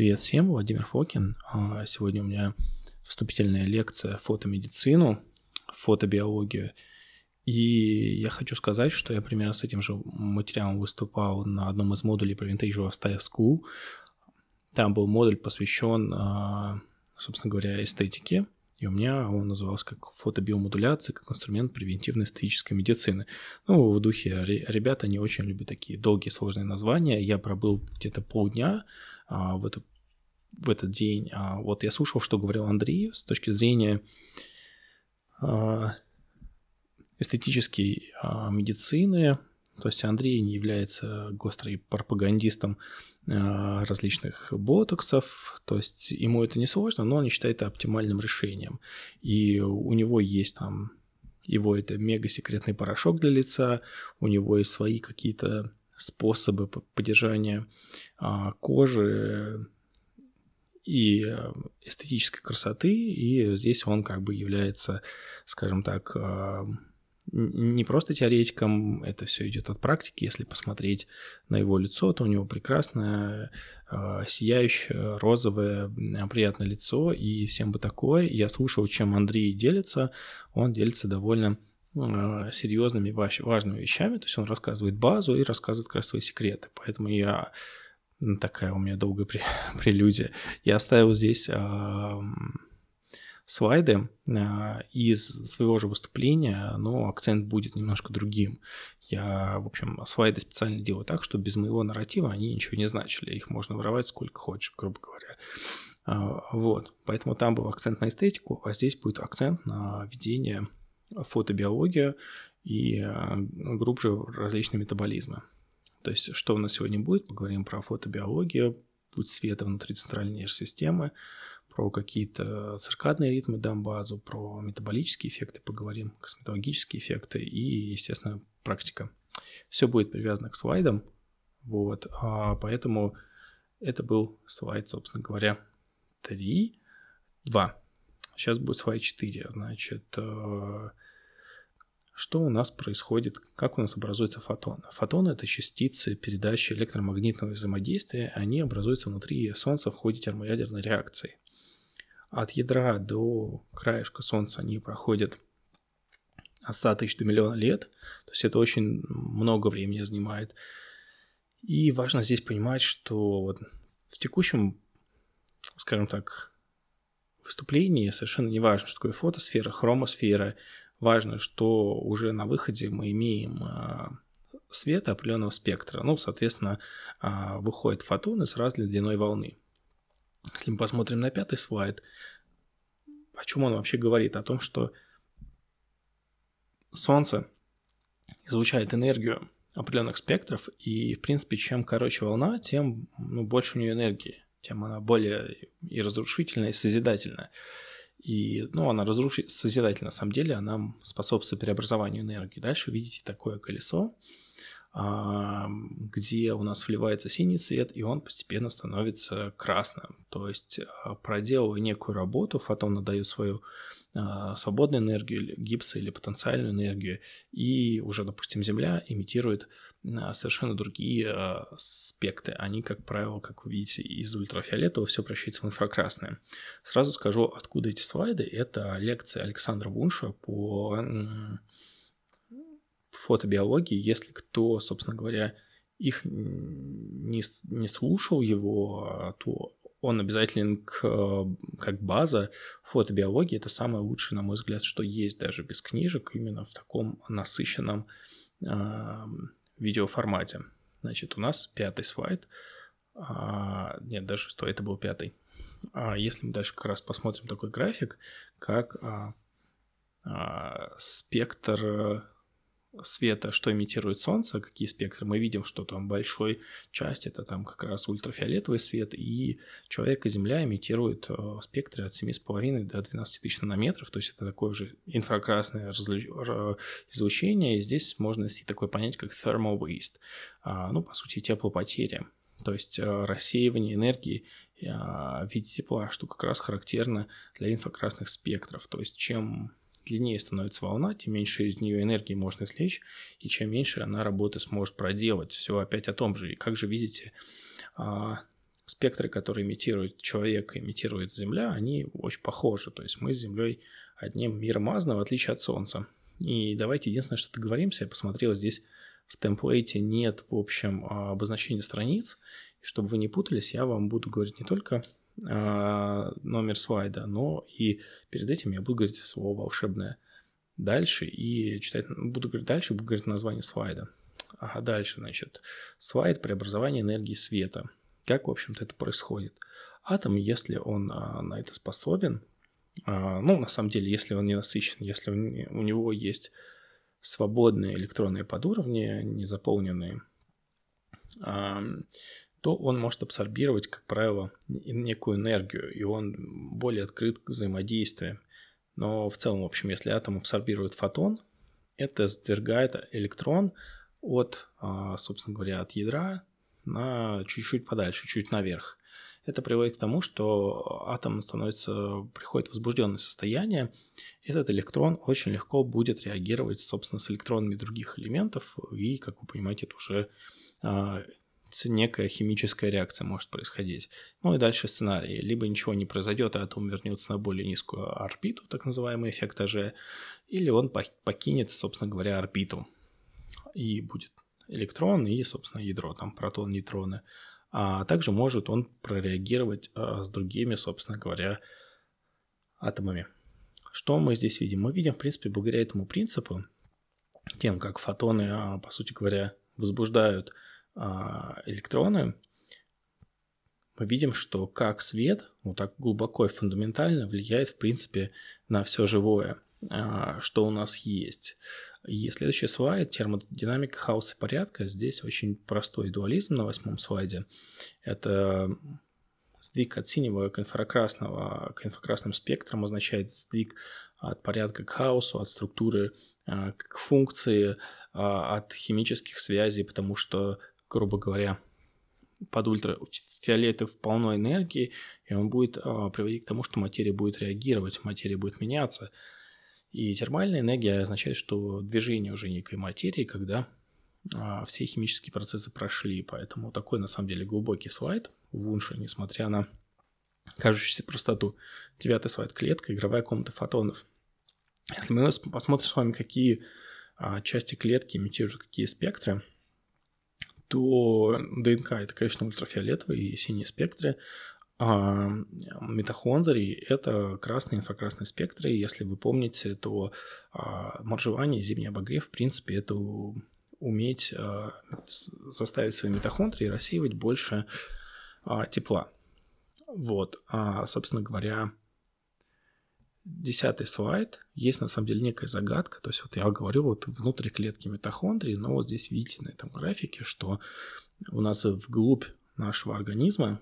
Привет всем, Владимир Фокин. Сегодня у меня вступительная лекция фотомедицину, фотобиологию. И я хочу сказать, что я примерно с этим же материалом выступал на одном из модулей Preventation of Style School. Там был модуль, посвящен, собственно говоря, эстетике. И у меня он назывался как фотобиомодуляция, как инструмент превентивной эстетической медицины. Ну, в духе ребята не очень любят такие долгие сложные названия. Я пробыл где-то полдня в этот день. Вот я слушал, что говорил Андрей с точки зрения эстетической медицины. То есть Андрей не является гострым пропагандистом различных ботоксов, то есть ему это не сложно, но он не считает это оптимальным решением. И у него есть там, его это мега секретный порошок для лица, у него есть свои какие-то способы поддержания кожи и эстетической красоты, и здесь он как бы является, скажем так, не просто теоретиком, это все идет от практики. Если посмотреть на его лицо, то у него прекрасное, сияющее, розовое, приятное лицо, и всем бы такое. Я слушал, чем Андрей делится. Он делится довольно серьезными, важными вещами. То есть он рассказывает базу и рассказывает как раз свои секреты. Поэтому я... Такая у меня долгая прелюдия. Я оставил здесь... слайды из своего же выступления, но акцент будет немножко другим. Я, в общем, слайды специально делаю так, что без моего нарратива они ничего не значили. Их можно воровать сколько хочешь, грубо говоря. Вот. Поэтому там был акцент на эстетику, а здесь будет акцент на ведение фотобиологии и глубже различные метаболизмы. То есть, что у нас сегодня будет? Поговорим про фотобиологию, путь света внутри центральной нервной системы, про какие-то циркадные ритмы дам базу, про метаболические эффекты поговорим, косметологические эффекты и, естественно, практика. Все будет привязано к слайдам, вот, поэтому это был слайд, собственно говоря, 3, 2. Сейчас будет слайд 4, значит, что у нас происходит, как у нас образуются фотоны. Фотоны – это частицы передачи электромагнитного взаимодействия, они образуются внутри Солнца в ходе термоядерной реакции. От ядра до краешка Солнца они проходят от 100 тысяч до миллиона лет. То есть это очень много времени занимает. И важно здесь понимать, что вот в текущем, скажем так, выступлении совершенно не важно, что такое фотосфера, хромосфера. Важно, что уже на выходе мы имеем света определенного спектра. Ну, соответственно, выходят фотоны с разной длиной волны. Если мы посмотрим на 5-й слайд, о чем он вообще говорит? О том, что Солнце излучает энергию определенных спектров, и, в принципе, чем короче волна, тем больше у нее энергии, тем она более и разрушительная, и созидательная. И, она созидательна, на самом деле, она способствует преобразованию энергии. Дальше видите такое колесо, где у нас вливается синий цвет, и он постепенно становится красным. То есть, проделывая некую работу, фотон отдает свою свободную энергию, гипс или потенциальную энергию, и уже, допустим, Земля имитирует совершенно другие спектры. Они, как правило, как вы видите, из ультрафиолетового все превращается в инфракрасное. Сразу скажу, откуда эти слайды. Это лекция Александра Вунша по... фотобиологии, если кто, собственно говоря, их не слушал его, то он обязателен как база фотобиологии. Это самое лучшее, на мой взгляд, что есть даже без книжек, именно в таком насыщенном видеоформате. Значит, у нас 5-й слайд. Нет, даже 6-й, это был 5-й. Если мы дальше как раз посмотрим такой график, как спектр... света, что имитирует Солнце, какие спектры, мы видим, что там большой часть, это там как раз ультрафиолетовый свет, и человек и Земля имитируют спектры от 7,5 до 12 тысяч нанометров, то есть это такое же инфракрасное излучение, и здесь можно найти такое понятие, как thermal waste, по сути, теплопотеря, то есть рассеивание энергии в виде тепла, что как раз характерно для инфракрасных спектров, то есть чем длиннее становится волна, тем меньше из нее энергии можно извлечь, и чем меньше она работы сможет проделать. Все опять о том же. И как же видите, спектры, которые имитирует человек, имитирует Земля, они очень похожи. То есть мы с Землей одним миром азна, в отличие от Солнца. И давайте единственное, что договоримся, я посмотрел здесь в темплейте нет, в общем, обозначения страниц. И чтобы вы не путались, я вам буду говорить не только номер слайда, но и перед этим я буду говорить слово волшебное дальше и читать, буду говорить дальше, буду говорить название слайда. А дальше, значит, слайд преобразования энергии света. Как, в общем-то, это происходит? Атом, если он на это способен, на самом деле, если он не насыщен, если у него есть свободные электронные подуровни, не заполненные, то он может абсорбировать, как правило, некую энергию, и он более открыт к взаимодействию. Но в целом, в общем, если атом абсорбирует фотон, это сдвигает электрон от, собственно говоря, от ядра на чуть-чуть подальше, чуть наверх. Это приводит к тому, что атом приходит в возбужденное состояние. Этот электрон очень легко будет реагировать, собственно, с электронами других элементов. И, как вы понимаете, это уже некая химическая реакция может происходить. Ну и дальше сценарий. Либо ничего не произойдет, а атом вернется на более низкую орбиту, так называемый эффект АЖ, или он покинет, собственно говоря, орбиту. И будет электрон и, собственно, ядро, там протон, нейтроны. А также может он прореагировать с другими, собственно говоря, атомами. Что мы здесь видим? Мы видим, в принципе, благодаря этому принципу, тем, как фотоны, по сути говоря, возбуждают электроны, мы видим, что как свет, вот так глубоко и фундаментально влияет, в принципе, на все живое, что у нас есть. И следующий слайд – термодинамика хаоса и порядка. Здесь очень простой дуализм на 8 слайде. Это сдвиг от синего к инфракрасному, к инфракрасным спектрам означает сдвиг от порядка к хаосу, от структуры к функции, от химических связей, потому что, грубо говоря, под ультрафиолеты в полной энергии, и он будет приводить к тому, что материя будет реагировать, материя будет меняться. И термальная энергия означает, что движение уже некой материи, когда все химические процессы прошли. Поэтому такой, на самом деле, глубокий слайд Вунша, несмотря на кажущуюся простоту. 9 слайд – клетка, игровая комната фотонов. Если мы посмотрим с вами, какие части клетки имитируют какие спектры, то ДНК – это, конечно, ультрафиолетовые и синие спектры. А митохондрии – это красные и инфракрасные спектры. Если вы помните, то моржевание, зимний обогрев, в принципе, это уметь заставить свои митохондрии рассеивать больше тепла. Вот, собственно говоря, 10 слайд. Есть, на самом деле, некая загадка. То есть, вот я говорю, вот внутри клетки митохондрии, но вот здесь видите на этом графике, что у нас вглубь нашего организма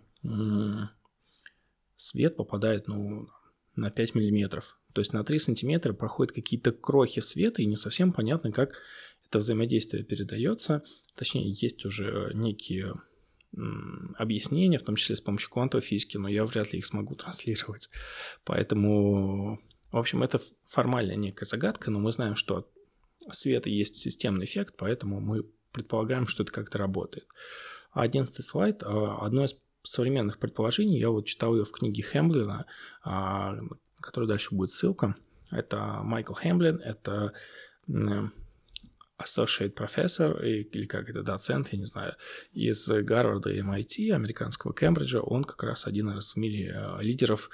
свет попадает, на 5 миллиметров. То есть на 3 сантиметра проходят какие-то крохи света, и не совсем понятно, как это взаимодействие передается. Точнее, есть уже некие объяснения, в том числе с помощью квантовой физики, но я вряд ли их смогу транслировать. Поэтому, в общем, это формальная некая загадка, но мы знаем, что от света есть системный эффект, поэтому мы предполагаем, что это как-то работает. 11 слайд. Одно из современных предположений, я вот читал ее в книге Хэмблина, которая дальше будет ссылка. Это Майкл Хэмблин, это associate professor, или как это, доцент, я не знаю, из Гарварда и MIT, американского Кембриджа. Он как раз один из в мире лидеров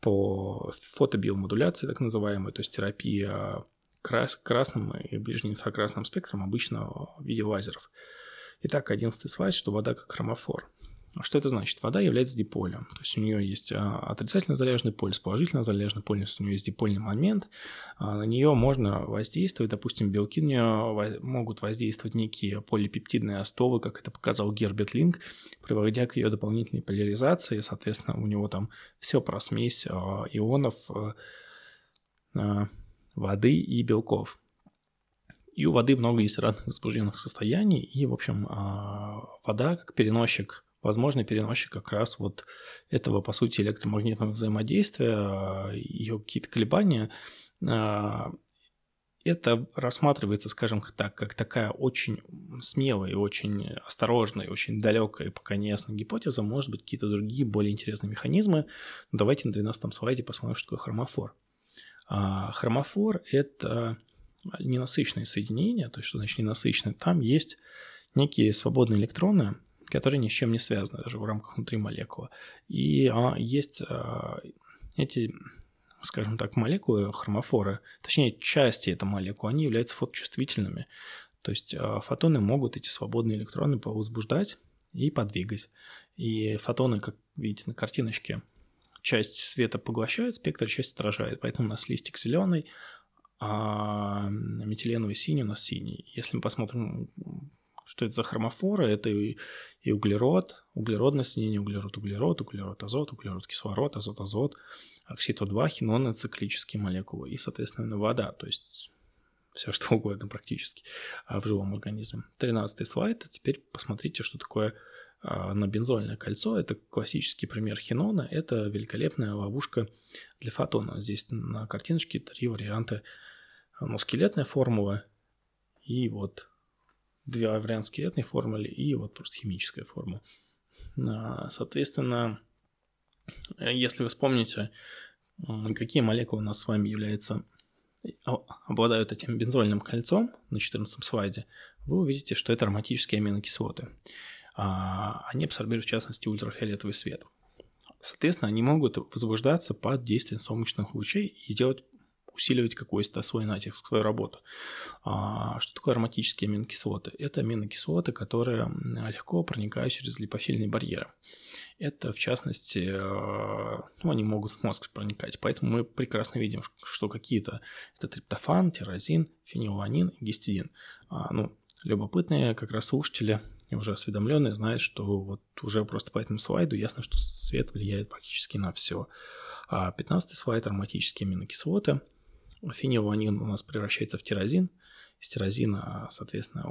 по фотобиомодуляции, так называемой, то есть терапии красным и ближнеинфракрасным спектром, обычно в виде лазеров. Итак, 11 слайд, что вода как хромофор. Что это значит? Вода является диполем. То есть у нее есть отрицательно заряженный полюс, положительно заряженный полюс, у нее есть дипольный момент. На нее можно воздействовать, допустим, белки на нее могут воздействовать некие полипептидные остовы, как это показал Герберт Линг, приводя к ее дополнительной поляризации. Соответственно, у него там все про смесь ионов воды и белков. И у воды много есть разных возбужденных состояний. И, в общем, вода как переносчик, возможный переносчик как раз вот этого, по сути, электромагнитного взаимодействия, ее какие-то колебания. это рассматривается, скажем так, как такая очень смелая, очень осторожная, очень далекая, пока неясная гипотеза. Может быть, какие-то другие, более интересные механизмы. Но давайте на 12-м слайде посмотрим, что такое хромофор. Хромофор – это ненасыщенное соединение. То есть, что значит ненасыщенное? Там есть некие свободные электроны, которые ни с чем не связаны, даже в рамках внутри молекулы. И есть эти... скажем так, молекулы хромофора, точнее, части этой молекулы, они являются фоточувствительными. То есть фотоны могут эти свободные электроны возбуждать и подвигать. И фотоны, как видите на картиночке, часть света поглощает спектр, часть отражает. Поэтому у нас листик зеленый, а метиленовый синий у нас синий. Если мы посмотрим, что это за хромофоры, это и углерод, углеродное соединение, углерод, углерод, азот, углерод, кислород, азот, азот, оксид О2, хиноны, циклические молекулы и, соответственно, вода, то есть все что угодно практически в живом организме. 13-й слайд, теперь посмотрите, что такое нобензольное кольцо, это классический пример хинона, это великолепная ловушка для фотона. Здесь на картиночке три варианта, скелетная формула и вот... две варианты скелетной формулы и вот просто химическая формула. Соответственно, если вы вспомните, какие молекулы у нас с вами являются, обладают этим бензольным кольцом на 14 слайде, вы увидите, что это ароматические аминокислоты. Они абсорбируют, в частности, ультрафиолетовый свет. Соответственно, они могут возбуждаться под действием солнечных лучей и делать усиливать какой-то свой натиск, свою работу. Что такое ароматические аминокислоты? Это аминокислоты, которые легко проникают через липофильные барьеры. Это, в частности, они могут в мозг проникать. Поэтому мы прекрасно видим, что какие-то это триптофан, тирозин, фенилаланин, гистидин. Любопытные как раз слушатели, уже осведомленные, знают, что вот уже просто по этому слайду ясно, что свет влияет практически на все. 15-й слайд – ароматические аминокислоты. Фенилаланин у нас превращается в тирозин. Из тирозина, соответственно,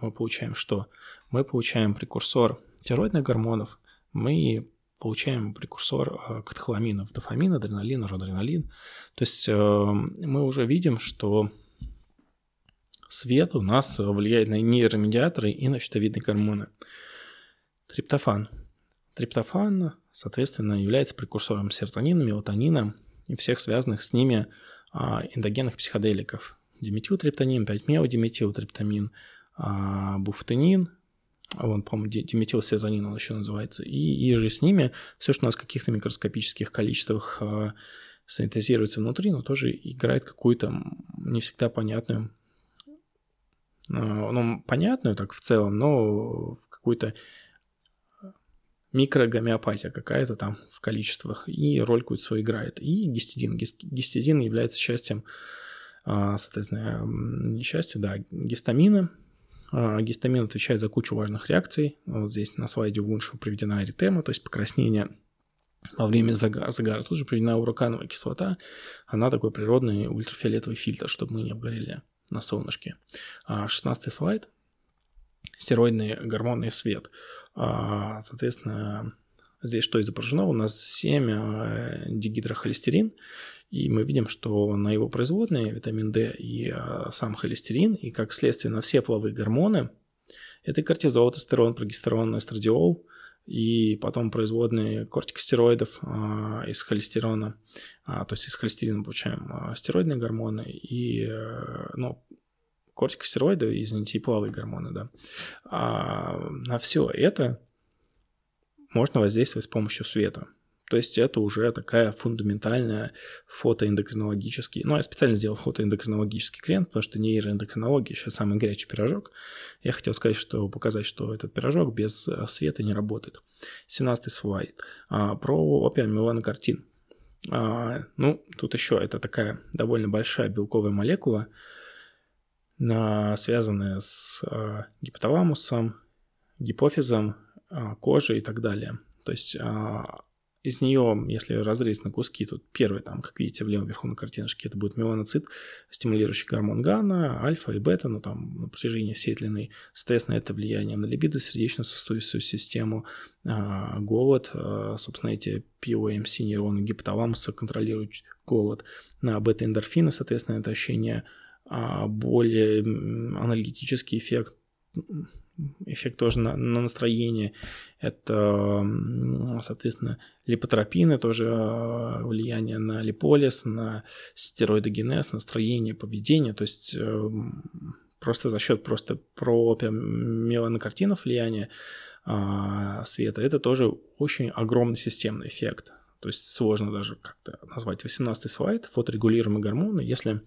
мы получаем что? Мы получаем прекурсор тироидных гормонов, мы получаем прекурсор катехоламинов, дофамин, адреналин, норадреналин. То есть мы уже видим, что свет у нас влияет на нейромедиаторы и на щитовидные гормоны. Триптофан. Триптофан, соответственно, является прекурсором серотонина, мелатонина и всех связанных с ними эндогенных психоделиков. Диметилтриптонин, 5-меодиметилтриптамин, буфатенин, по-моему, диметилсератонин он еще называется, и же с ними все, что у нас в каких-то микроскопических количествах синтезируется внутри, но тоже играет какую-то не всегда понятную так в целом, но какую-то микрогомеопатия какая-то там в количествах, и роль какую-то свою играет. И гистидин. Гистидин является частью, соответственно, гистамина. Гистамин отвечает за кучу важных реакций. Вот здесь на слайде у Вунша приведена эритема, то есть покраснение во время загара. Тут же приведена уракановая кислота. Она такой природный ультрафиолетовый фильтр, чтобы мы не обгорели на солнышке. 16-й слайд. Стероидный гормонный свет. Соответственно, здесь что изображено? У нас 7-дигидрохолестерин, и мы видим, что на его производные витамин D и сам холестерин, и как следствие на все половые гормоны, это кортизол, тестостерон, прогестерон, эстрадиол, и потом производные кортикостероидов из холестерона, то есть из холестерина получаем стероидные гормоны и, кортикостероиды, извините, и половые гормоны, да. На все это можно воздействовать с помощью света. То есть это уже такая фундаментальная фотоэндокринологический... Я специально сделал фотоэндокринологический крен, потому что нейроэндокринология сейчас самый горячий пирожок. Я хотел показать, что этот пирожок без света не работает. 17-й слайд. Про опиомеланокартин. Тут еще это такая довольно большая белковая молекула, связанные с гипоталамусом, гипофизом, кожей и так далее. То есть из нее, если разрезать на куски, тут первый, как видите, в левом верху на картиночке, это будет меланоцит, стимулирующий гормон ГАНА, альфа и бета, на протяжении всей длины. Соответственно, это влияние на либидо, сердечно-сосудистую систему, голод. Собственно, эти POMC нейроны гипоталамуса контролируют голод. На бета-эндорфины, соответственно, это ощущение более аналитический эффект, эффект тоже на настроение. Это, соответственно, липотропины, тоже влияние на липолиз, на стероидогенез, настроение, поведение. То есть просто за счет пропиомеланокартинов влияния света, это тоже очень огромный системный эффект. То есть сложно даже как-то назвать. 18-й слайд, фоторегулируемые гормоны. Если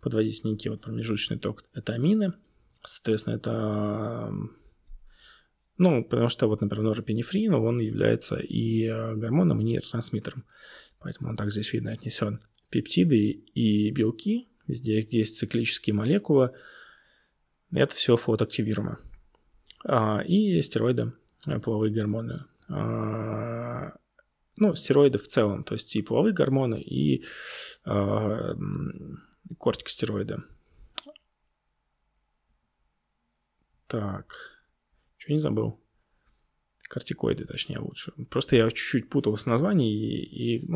подводить некие промежуточный ток, это амины. Соответственно, это... Ну, потому что, например, норепинефрин, он является и гормоном, и нейротрансмиттером. Поэтому он так здесь, видно, отнесен. Пептиды и белки. Везде есть циклические молекулы. Это все фотоактивируемо. И стероиды, половые гормоны. Ну, стероиды в целом, то есть и половые гормоны, и кортикостероиды. Так, что не забыл? Кортикоиды, точнее, лучше. Просто я чуть-чуть путал с названием.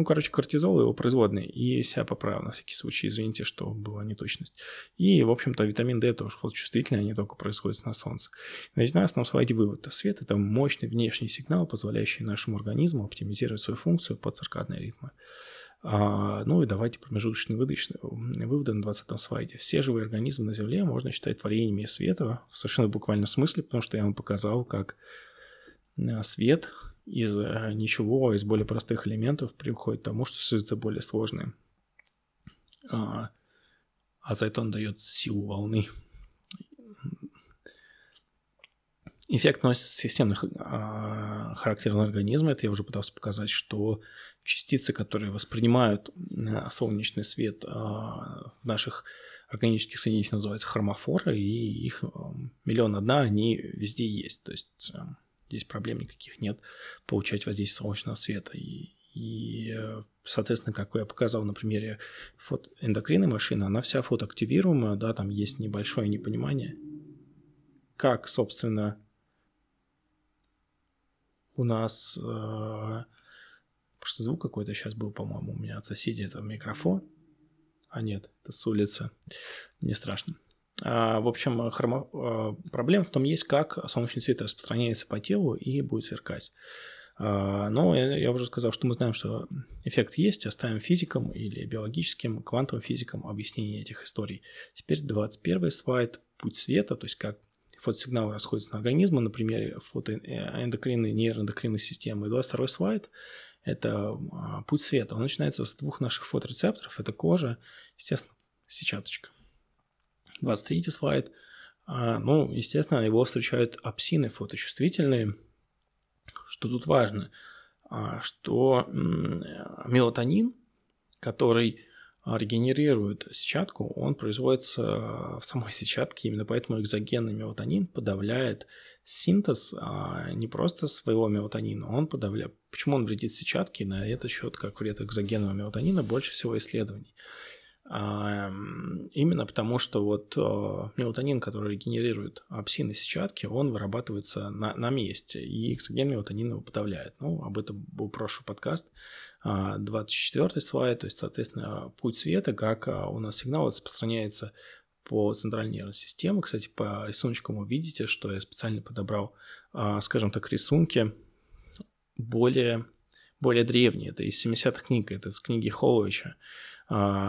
Кортизол, его производные. И себя поправил на всякий случай. Извините, что была неточность. И, в общем-то, витамин D тоже фоточувствительный, они только происходят на солнце. На 19-м слайде вывод. Свет – это мощный внешний сигнал, позволяющий нашему организму оптимизировать свою функцию под циркадные ритмы. Давайте промежуточные выводы на 20-м слайде. Все живые организмы на Земле можно считать творениями света в совершенно буквальном смысле, потому что я вам показал, как свет из ничего, из более простых элементов приходит к тому, что создаются более сложные. А за это он дает силу волны. Эффект носит системный характер на организм. Это я уже пытался показать, что частицы, которые воспринимают солнечный свет в наших органических соединениях, называются хромофоры, и их 1 000 001, они везде есть. То есть здесь проблем никаких нет получать воздействие солнечного света. Соответственно, как я показал на примере эндокринной машины, она вся фотоактивируемая, да, там есть небольшое непонимание, как, собственно, у нас... Просто звук какой-то сейчас был, по-моему, у меня от соседей, это микрофон. А нет, это с улицы. Не страшно. В общем, проблема в том есть, как солнечный свет распространяется по телу и будет сверкать. Но я уже сказал, что мы знаем, что эффект есть. Оставим физикам или биологическим, квантовым физикам объяснение этих историй. Теперь 21 слайд. Путь света, то есть как фотосигналы расходятся на организмы, на примере фотоэндокринной, нейроэндокринной системы. И 22 слайд. Это путь света. Он начинается с 2 наших фоторецепторов. Это кожа, естественно, сетчаточка. 23-й слайд. Естественно, его встречают апсины фоточувствительные. Что тут важно? Что мелатонин, который регенерирует сетчатку, он производится в самой сетчатке. Именно поэтому экзогенный мелатонин подавляет синтез не просто своего мелатонина, он подавляет... Почему он вредит сетчатке? На этот счет, как вред экзогенного мелатонина, больше всего исследований. Именно потому, что мелатонин, который генерирует апсины сетчатки, он вырабатывается на месте, и экзоген мелатонин его подавляет. Об этом был прошлый подкаст. 24 слайд, то есть, соответственно, путь света, как у нас сигнал распространяется по центральной нервной системе. Кстати, по рисункам вы видите, что я специально подобрал, скажем так, рисунки более древние. Это из 70-х книг, это из книги Холовича.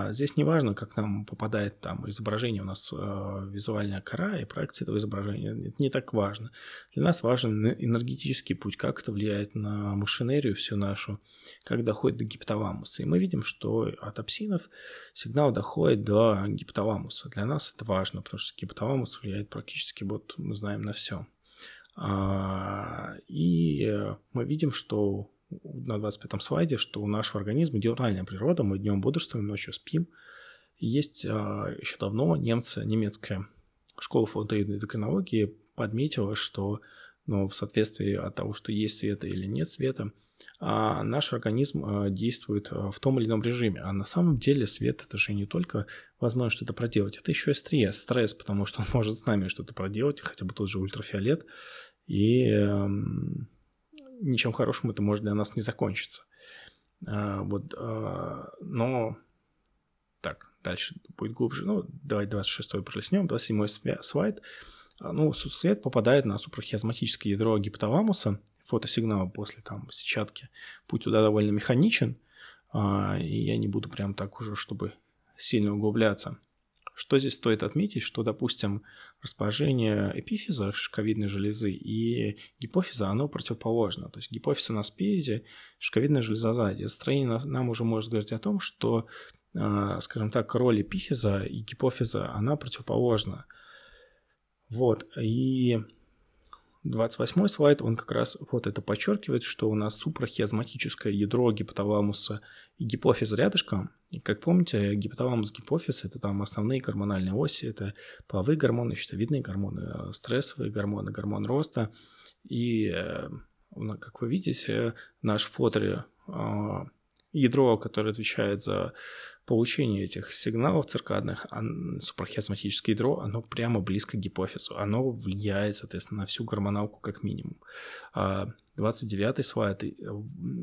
Здесь не важно, как нам попадает там изображение, у нас визуальная кора и проекция этого изображения, это не так важно. Для нас важен энергетический путь, как это влияет на машинерию всю нашу, как доходит до гипоталамуса. И мы видим, что от апсинов сигнал доходит до гипоталамуса. Для нас это важно, потому что гипоталамус влияет практически, мы знаем, на все. И мы видим, что на 25-м слайде, что у нашего организма диурнальная природа, мы днем бодрствуем, ночью спим. Есть еще давно немецкая школа фотоэндокринологии подметила, что в соответствии от того, что есть свет или нет света, наш организм действует в том или ином режиме. А на самом деле свет – это же не только возможность что-то проделать, это еще и стресс, потому что он может с нами что-то проделать, хотя бы тот же ультрафиолет, и ничем хорошим это может для нас не закончиться. дальше будет глубже. Ну, давайте 26-й пролистнем, 27-й слайд. Ну, свет попадает на супрахиазматическое ядро гипоталамуса, фотосигнал после там сетчатки. Путь туда довольно механичен, и я не буду прям так уже, чтобы сильно углубляться. Что здесь стоит отметить, что, допустим, расположение эпифиза, шишковидной железы и гипофиза, оно противоположно. То есть гипофиз у нас спереди, шишковидная железа сзади. Это строение нам уже может говорить о том, что, скажем так, роль эпифиза и гипофиза, она противоположна. Вот, и 28 слайд, он как раз вот это подчеркивает, что у нас супрахиазматическое ядро гипоталамуса и гипофиз рядышком. И, как помните, гипоталамус, гипофиз – это там основные гормональные оси, это половые гормоны, щитовидные гормоны, стрессовые гормоны, гормон роста. И, как вы видите, наш фоторе ядро, которое отвечает за получение этих сигналов циркадных, супрахиазматическое ядро, оно прямо близко к гипофизу. Оно влияет, соответственно, на всю гормоналку как минимум. 29-й слайд,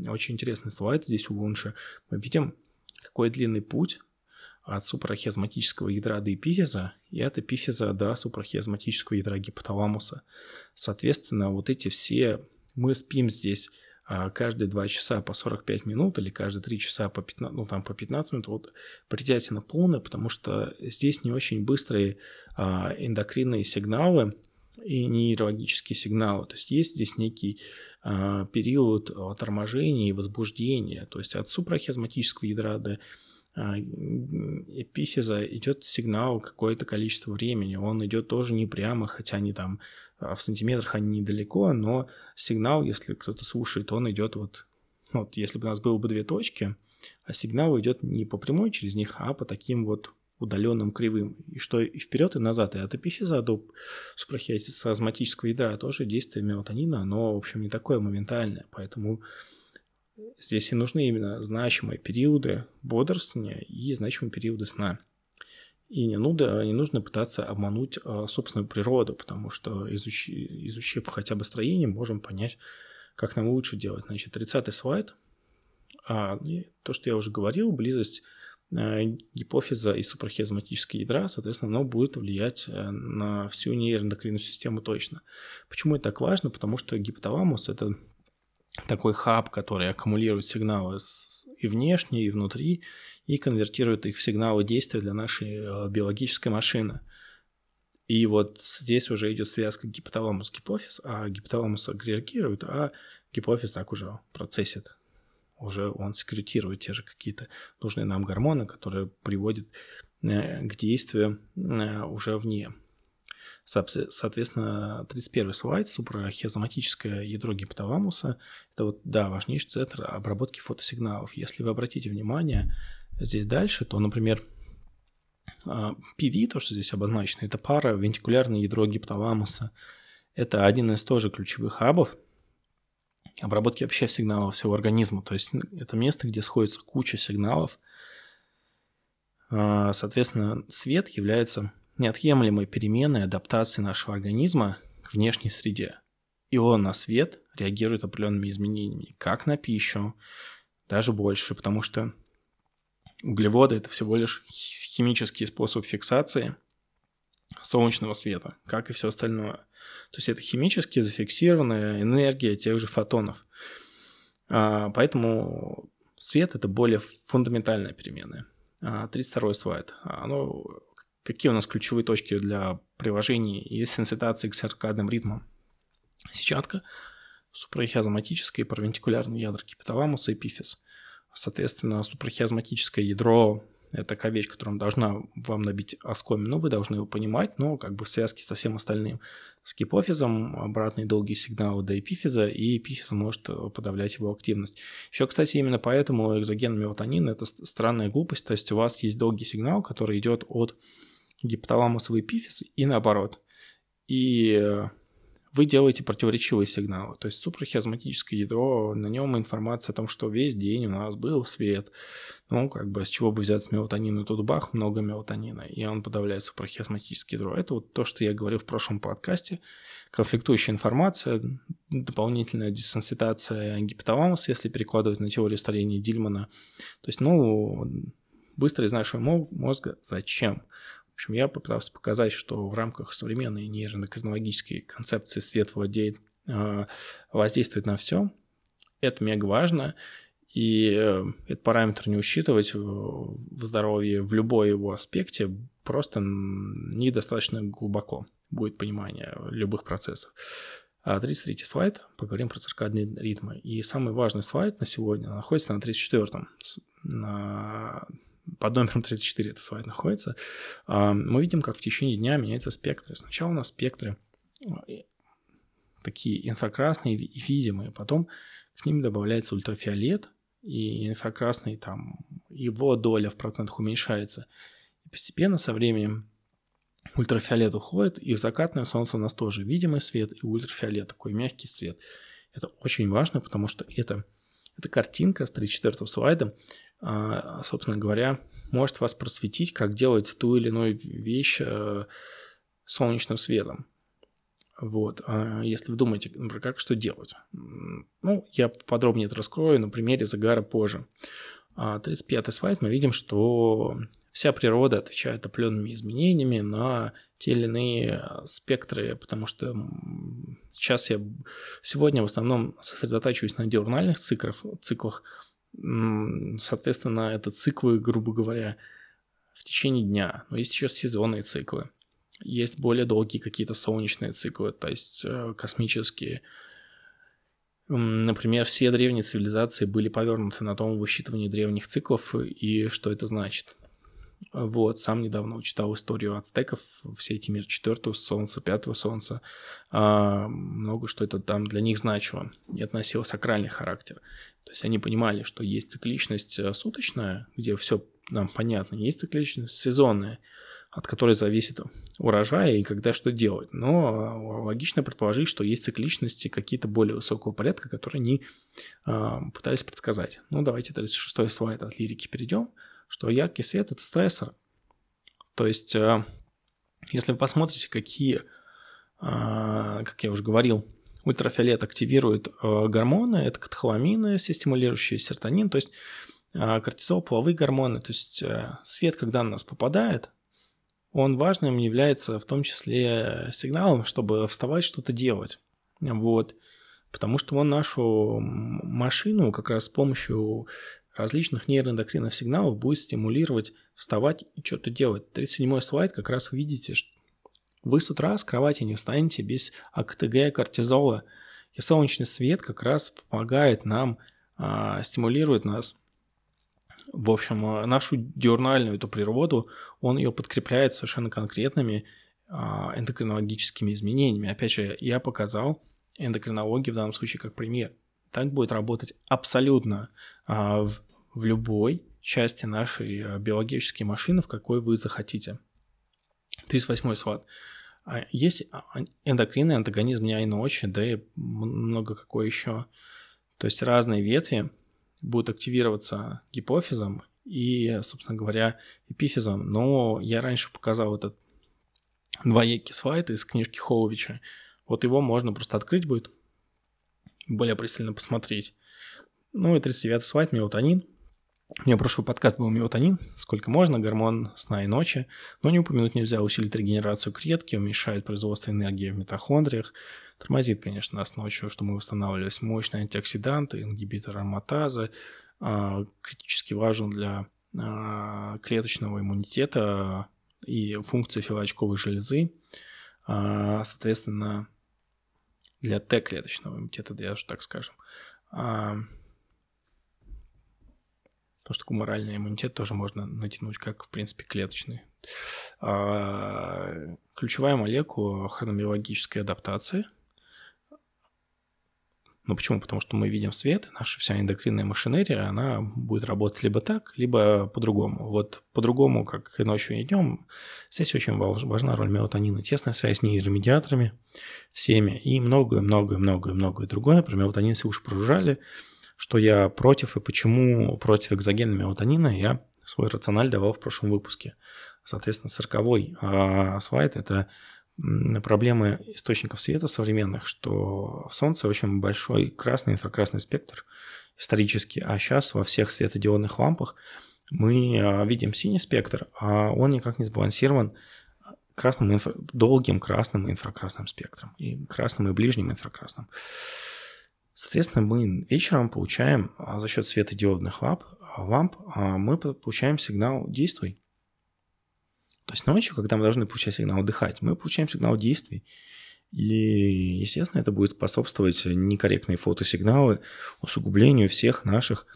очень интересный слайд здесь у Вунша. Мы видим, какой длинный путь от супрахиазматического ядра до эпифиза и от эпифиза до супрахиазматического ядра гипоталамуса. Соответственно, вот эти все... Мы спим здесь каждые 2 часа по 45 минут или каждые 3 часа по 15, ну, там, по 15 минут, вот притятина полная, потому что здесь не очень быстрые эндокринные сигналы и нейрологические сигналы. То есть есть здесь некий период торможения и возбуждения. То есть от супрахиазматического ядра до эпифиза идет сигнал какое-то количество времени. Он идет тоже не прямо, хотя они там в сантиметрах, они недалеко, но сигнал, если кто-то слушает, он идет вот если бы у нас было бы 2 точки, а сигнал идет не по прямой через них, а по таким вот удаленным кривым. И что и вперед, и назад, и от эпифиза до супрахиазматического ядра тоже действие мелатонина, оно, в общем, не такое моментальное, поэтому здесь и нужны именно значимые периоды бодрствования и значимые периоды сна. И не нужно пытаться обмануть собственную природу, потому что, изучив хотя бы строение, можем понять, как нам лучше делать. Значит, 30-й слайд. То, что я уже говорил, близость гипофиза и супрахиазматического ядра, соответственно, оно будет влиять на всю нейроэндокринную систему точно. Почему это так важно? Потому что гипоталамус – это такой хаб, который аккумулирует сигналы и внешне, и внутри, и конвертирует их в сигналы действия для нашей биологической машины. И вот здесь уже идет связка гипоталамус-гипофиз, а гипоталамус агрегирует, а гипофиз так уже процессит. Уже он секретирует те же какие-то нужные нам гормоны, которые приводят к действию уже вне. Соответственно, 31 слайд, супрахиазматическое ядро гипоталамуса. Это вот, да, важнейший центр обработки фотосигналов. Если вы обратите внимание здесь дальше, то, например, PV, то, что здесь обозначено, это пара вентикулярное ядро гипоталамуса. Это один из тоже ключевых хабов обработки вообще сигналов всего организма. То есть это место, где сходится куча сигналов. Соответственно, свет является неотъемлемой переменной адаптации нашего организма к внешней среде. И он на свет реагирует определенными изменениями, как на пищу, даже больше, потому что углеводы – это всего лишь химический способ фиксации солнечного света, как и все остальное. То есть это химически зафиксированная энергия тех же фотонов. Поэтому свет – это более фундаментальная переменная. 32-й слайд. Какие у нас ключевые точки для приложений и сенситации к циркадным ритмам? Сетчатка, супрахиазматическое и паравентикулярное ядра гипоталамуса и эпифиз. Соответственно, супрахиазматическое ядро – это такая вещь, которая должна вам набить оскомину, вы должны его понимать, но как бы в связке со всем остальным. С гипофизом обратные долгие сигналы до эпифиза, и эпифиз может подавлять его активность. Еще, кстати, именно поэтому экзоген мелатонин – это странная глупость, то есть у вас есть долгий сигнал, который идет от гипоталамусовый эпифиз и наоборот. И вы делаете противоречивые сигналы. То есть супрахиазматическое ядро, на нем информация о том, что весь день у нас был свет. Ну, как бы с чего бы взяться мелатонин, и тут бах, много мелатонина. И он подавляет супрахиазматическое ядро. Это вот то, что я говорил в прошлом подкасте. Конфликтующая информация, дополнительная десенситация гипоталамуса, если перекладывать на теорию старения Дильмана. То есть, быстро из нашего мозга зачем? В общем, я попытался показать, что в рамках современной нейроэндокринологической концепции свет владеет, воздействует на все. Это мега важно, и этот параметр не учитывать в здоровье в любой его аспекте просто недостаточно глубоко будет понимание любых процессов. 33-й слайд, поговорим про циркадные ритмы. И самый важный слайд на сегодня находится на 34-м. Под номером 34 этот слайд находится. Мы видим, как в течение дня меняются спектры. Сначала у нас спектры такие инфракрасные и видимые, потом к ним добавляется ультрафиолет, и инфракрасный, там, его доля в процентах уменьшается. И постепенно со временем ультрафиолет уходит, и в закатное солнце у нас тоже видимый свет и ультрафиолет, такой мягкий свет. Это очень важно, потому что эта картинка с 34-м слайдом, собственно говоря, может вас просветить, как делать ту или иную вещь солнечным светом. Вот, если вы думаете, например, как что делать. Ну, я подробнее это раскрою на примере загара позже. 35-й слайд, мы видим, что вся природа отвечает определенными изменениями на те или иные спектры, потому что сейчас сегодня в основном сосредотачиваюсь на диурнальных циклах. Соответственно, это циклы, грубо говоря, в течение дня. Но есть еще сезонные циклы. Есть более долгие какие-то солнечные циклы, то есть космические. Например, все древние цивилизации были повернуты на том высчитывании древних циклов и что это значит. Вот, сам недавно читал историю ацтеков, все эти мир 4-го солнца, 5-го солнца, много что это там для них значило и относило сакральный характер. То есть они понимали, что есть цикличность суточная, где все нам понятно, есть цикличность сезонная, от которой зависит урожай и когда что делать. Но логично предположить, что есть цикличности какие-то более высокого порядка, которые они пытались предсказать. Ну, давайте 36-й слайд от лирики перейдем, что яркий свет – это стрессор. То есть, если вы посмотрите, какие, как я уже говорил, ультрафиолет активирует гормоны, это катехоламины, все стимулирующие серотонин, то есть кортизол, половые гормоны. То есть, свет, когда на нас попадает, он важным является в том числе сигналом, чтобы вставать, что-то делать. Вот. Потому что он нашу машину как раз с помощью различных нейроэндокринных сигналов будет стимулировать вставать и что-то делать. 37-й слайд как раз видите, что вы с утра с кровати не встанете без АКТГ, кортизола. И солнечный свет как раз помогает нам, стимулирует нас. В общем, нашу диурнальную эту природу, он ее подкрепляет совершенно конкретными эндокринологическими изменениями. Опять же, я показал эндокринологию в данном случае как пример. Так будет работать абсолютно в любой части нашей биологической машины, в какой вы захотите. 38-й слайд. Есть эндокринный антагонизм дня и ночи, да и много какой еще. То есть разные ветви будут активироваться гипофизом и, собственно говоря, эпифизом. Но я раньше показал этот двоякий слайд из книжки Холовича. Вот его можно просто открыть будет, более пристально посмотреть. Ну и 39-й слайд, мелатонин. У меня прошлый подкаст был мелатонин, сколько можно, гормон сна и ночи. Но не упомянуть нельзя, усилит регенерацию клетки, уменьшает производство энергии в митохондриях. Тормозит, конечно, нас ночью, что мы восстанавливались. Мощные антиоксиданты, ингибиторы ароматазы, критически важен для клеточного иммунитета и функции филоочковой железы. Соответственно, для Т-клеточного иммунитета, даже так скажем. Потому что гуморальный иммунитет тоже можно натянуть, как, в принципе, клеточный. Ключевая молекула хронобиологической адаптации. Ну, почему? Потому что мы видим свет, и наша вся эндокринная машинерия, она будет работать либо так, либо по-другому. Вот по-другому, как и ночью, и днем, здесь очень важна роль мелатонина. Тесная связь с нейромедиаторами, всеми, и многое другое. Про мелатонин все уж прожужжали, что я против и почему против экзогена мелатонина, я свой рациональ давал в прошлом выпуске. Соответственно, 40-й слайд – это проблемы источников света современных, что в Солнце очень большой красный, инфракрасный спектр исторически, а сейчас во всех светодиодных лампах мы видим синий спектр, а он никак не сбалансирован красным, долгим красным и инфракрасным спектром, и красным и ближним инфракрасным. Соответственно, мы вечером получаем за счет светодиодных ламп мы получаем сигнал «действуй». То есть ночью, когда мы должны получать сигнал «отдыхать», мы получаем сигнал «действий». И, естественно, это будет способствовать некорректные фотосигналы, усугублению всех наших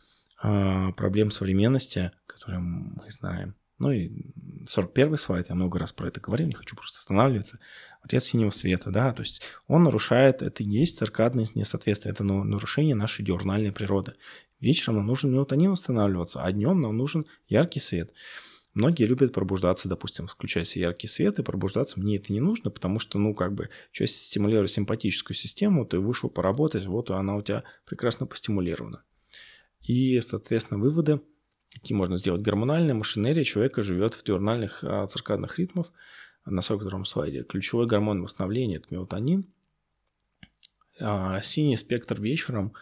проблем современности, которые мы знаем. Ну и 41-й слайд, я много раз про это говорил, не хочу просто останавливаться. Отец синего света, да, то есть он нарушает, это и есть циркадное несоответствие, это нарушение нашей диурнальной природы. Вечером нам нужен мелатонин восстанавливаться, а днем нам нужен яркий свет. Многие любят пробуждаться, допустим, включается яркий свет, и пробуждаться мне это не нужно, потому что, если стимулируешь симпатическую систему, ты вышел поработать, вот она у тебя прекрасно постимулирована. И, соответственно, выводы, какие можно сделать. Гормональная машинерия человека живет в диурнальных циркадных ритмах. На 42-м слайде. Ключевой гормон восстановления – это мелатонин. Синий спектр вечером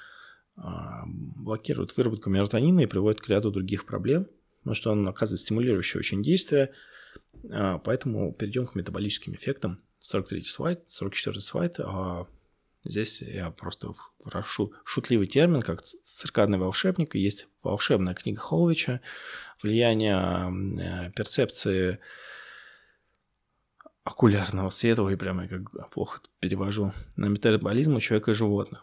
блокирует выработку мелатонина и приводит к ряду других проблем. Но что он оказывает стимулирующее очень действие. Поэтому перейдем к метаболическим эффектам. 43-й слайд, 44-й слайд. Здесь я просто вношу шутливый термин, как циркадный волшебник. Есть волшебная книга Холовича. Влияние перцепции окулярного света, и прямо я как плохо перевожу, на метаболизм у человека и животных.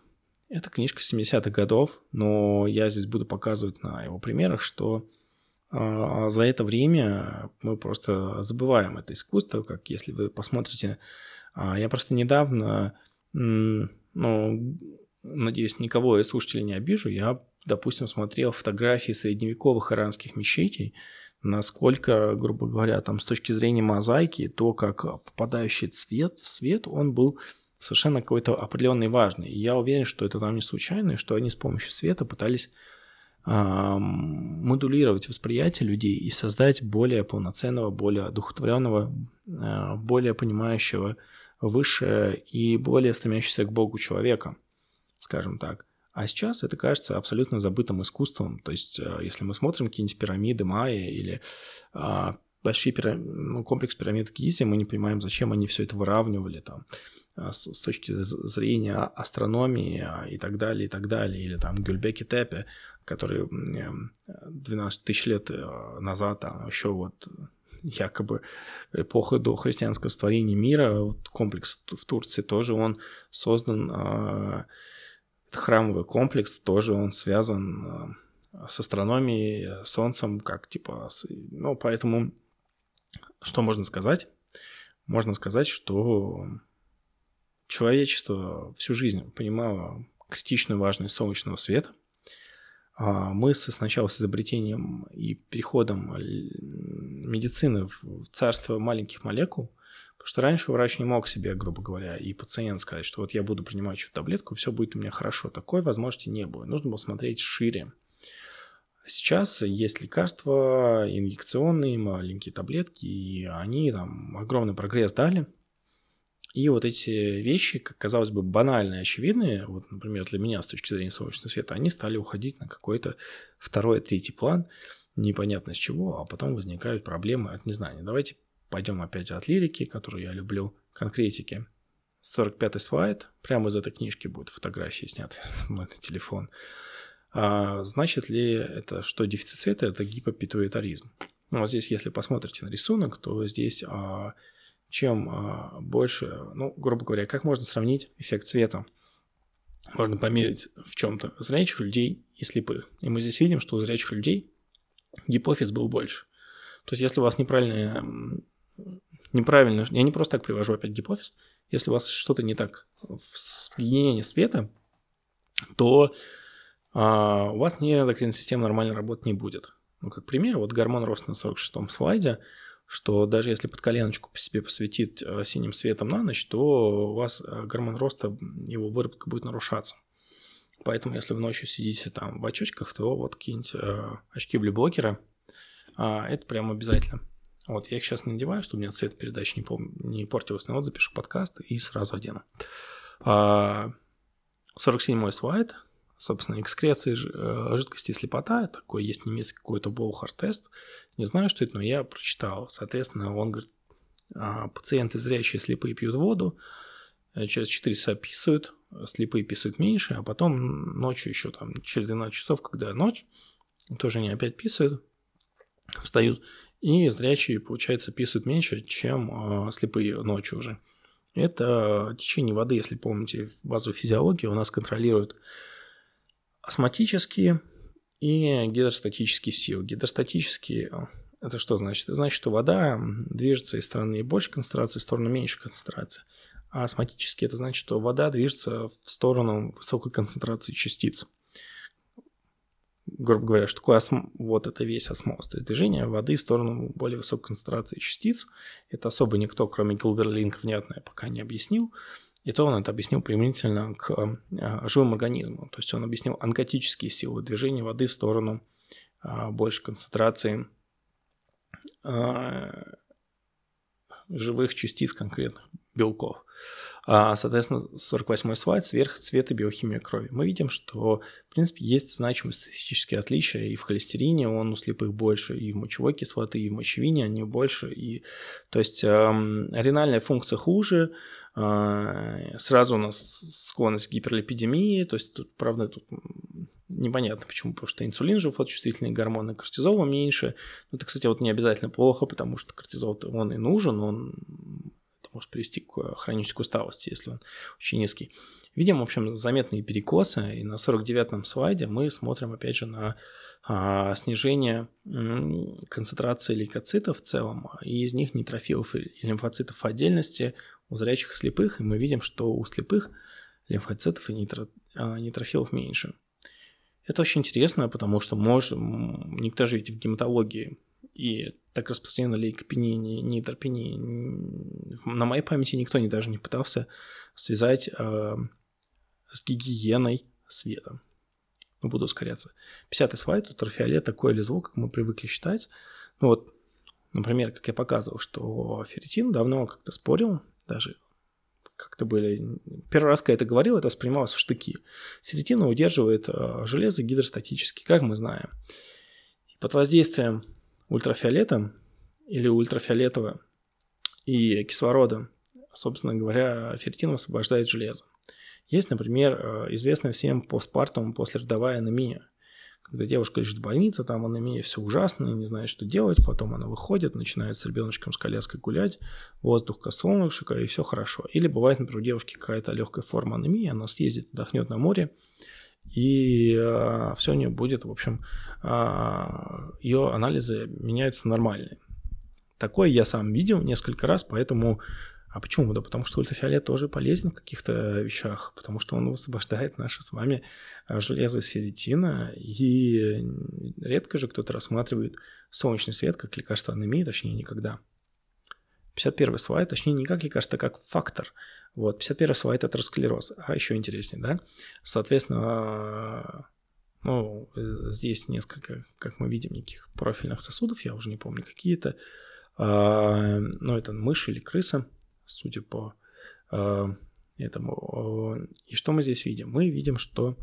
Это книжка 70-х годов, но я здесь буду показывать на его примерах, что за это время мы просто забываем это искусство, как если вы посмотрите. Я просто недавно, надеюсь, никого из слушателей не обижу, я, допустим, смотрел фотографии средневековых иранских мечетей, насколько, грубо говоря, там с точки зрения мозаики, то, как попадающий свет, он был совершенно какой-то определенный важный. И я уверен, что это там не случайно, и что они с помощью света пытались модулировать восприятие людей и создать более полноценного, более одухотворенного, более понимающего высшее и более стремящегося к Богу человека, скажем так. А сейчас это кажется абсолютно забытым искусством. То есть, если мы смотрим какие-нибудь пирамиды майя или большие комплекс пирамид в Гизе, мы не понимаем, зачем они все это выравнивали там, с точки зрения астрономии и так далее, и так далее. Или там Гюльбеки-Тепе, который 12 тысяч лет назад, там, еще вот якобы эпоха до христианского сотворения мира, вот комплекс в Турции тоже он создан... Храмовый комплекс тоже он связан с астрономией, солнцем, как типа... Поэтому что можно сказать? Можно сказать, что человечество всю жизнь понимало критичную важность солнечного света. Мы сначала с изобретением и переходом медицины в царство маленьких молекул. Потому что раньше врач не мог себе, грубо говоря, и пациент сказать, что вот я буду принимать эту таблетку, все будет у меня хорошо. Такой возможности не было. Нужно было смотреть шире. Сейчас есть лекарства, инъекционные, маленькие таблетки, и они там огромный прогресс дали. И вот эти вещи, как казалось бы, банальные, очевидные, вот, например, для меня с точки зрения солнечного света, они стали уходить на какой-то второй, третий план, непонятно с чего, а потом возникают проблемы от незнания. Давайте пойдем опять от лирики, которую я люблю, конкретики. 45-й слайд. Прямо из этой книжки будут фотографии сняты на телефон. Значит ли это, что дефицит света – это гипопитуитаризм? Вот здесь, если посмотрите на рисунок, то здесь чем больше, грубо говоря, как можно сравнить эффект света? Можно померить в чем-то зрячих людей и слепых. И мы здесь видим, что у зрячих людей гипофиз был больше. То есть, если у вас неправильно, я не просто так привожу опять гипофиз, если у вас что-то не так в соединении света, то у вас нейроэндокринная система нормально работать не будет. Как пример, вот гормон роста на 46-м слайде, что даже если под коленочку себе посветить синим светом на ночь, то у вас гормон роста, его выработка будет нарушаться. Поэтому, если вы ночью сидите там в очочках, то вот какие-нибудь очки блиблокера, это прям обязательно. Вот, я их сейчас надеваю, чтобы у меня цвет передачи не портился. Но вот запишу подкаст и сразу одену. 47-й слайд. собственно, экскреции, жидкости и слепота. Такой есть немецкий какой-то Болхар-тест. Не знаю, что это, но я прочитал. Соответственно, он говорит, пациенты зрячие, слепые пьют воду, через 4 часа писают, слепые писают меньше, а потом ночью еще там через 12 часов, когда ночь, тоже они опять писают, встают, и зрячие, получается, писают меньше, чем слепые ночью уже. Это течение воды, если помните, в базовой физиологии у нас контролируют осмотические и гидростатические силы. Гидростатические – это что значит? Это значит, что вода движется из стороны большей концентрации в сторону меньшей концентрации. А осмотические – это значит, что вода движется в сторону высокой концентрации частиц. Грубо говоря, что такое осмоз? Вот это весь осмоз. То есть движение воды в сторону более высокой концентрации частиц. Это особо никто, кроме Герберта Линга, внятно пока не объяснил. И то он это объяснил применительно к живым организмам. То есть он объяснил онкотические силы движения воды в сторону большей концентрации живых частиц, конкретных белков. Соответственно, 48-й слайд, цвет и биохимия крови. Мы видим, что, в принципе, есть значимые статистические отличия и в холестерине, он у слепых больше, и в мочевой кислоты, и в мочевине они больше. И... То есть, ренальная функция хуже, сразу у нас склонность к гиперлипидемии, то есть, тут, правда, тут непонятно почему, потому что инсулин же фоточувствительный гормон, и кортизола меньше. Но это, кстати, вот не обязательно плохо, потому что кортизол-то он и нужен, он... может привести к хронической усталости, если он очень низкий. Видим, в общем, заметные перекосы, и на 49-м слайде мы смотрим, опять же, на снижение концентрации лейкоцитов в целом, и из них нейтрофилов и лимфоцитов в отдельности у зрячих и слепых, и мы видим, что у слепых лимфоцитов и нейтрофилов меньше. Это очень интересно, потому что никто же ведь в гематологии и так распространена лейкопения, нейтропения. На моей памяти никто даже не пытался связать с гигиеной света. Но буду ускоряться. 50-й слайд. Ультрафиолет такое лезво, как мы привыкли считать. Ну вот, например, как я показывал, что ферритин давно как-то спорил, даже как-то были... Первый раз, когда я это говорил, это воспринималось в штыки. Ферритин удерживает железо гидростатически, как мы знаем. И под воздействием ультрафиолета или ультрафиолетового и кислорода, собственно говоря, ферритин освобождает железо. Есть, например, известная всем постпартум послеродовая анемия. Когда девушка лежит в больнице, там анемия, все ужасно, не знает, что делать, потом она выходит, начинает с ребеночком с коляской гулять, воздух косолнышко, и все хорошо. Или бывает, например, у девушки какая-то легкая форма анемии, она съездит, отдохнет на море, и все у нее будет, в общем, ее анализы меняются нормальные. Такое я сам видел несколько раз, поэтому... А почему? Да потому что ультрафиолет тоже полезен в каких-то вещах, потому что он освобождает наше с вами железо из ферритина, и редко же кто-то рассматривает солнечный свет как лекарство анемии, точнее никогда. 51 слайд, точнее не как лекарство, а как фактор. Вот, 51 слайд – атеросклероз. А еще интереснее, да? Соответственно, ну, здесь несколько, как мы видим, никаких профильных сосудов, я уже не помню, какие-то. Но это мышь или крыса, судя по этому. И что мы здесь видим? Мы видим, что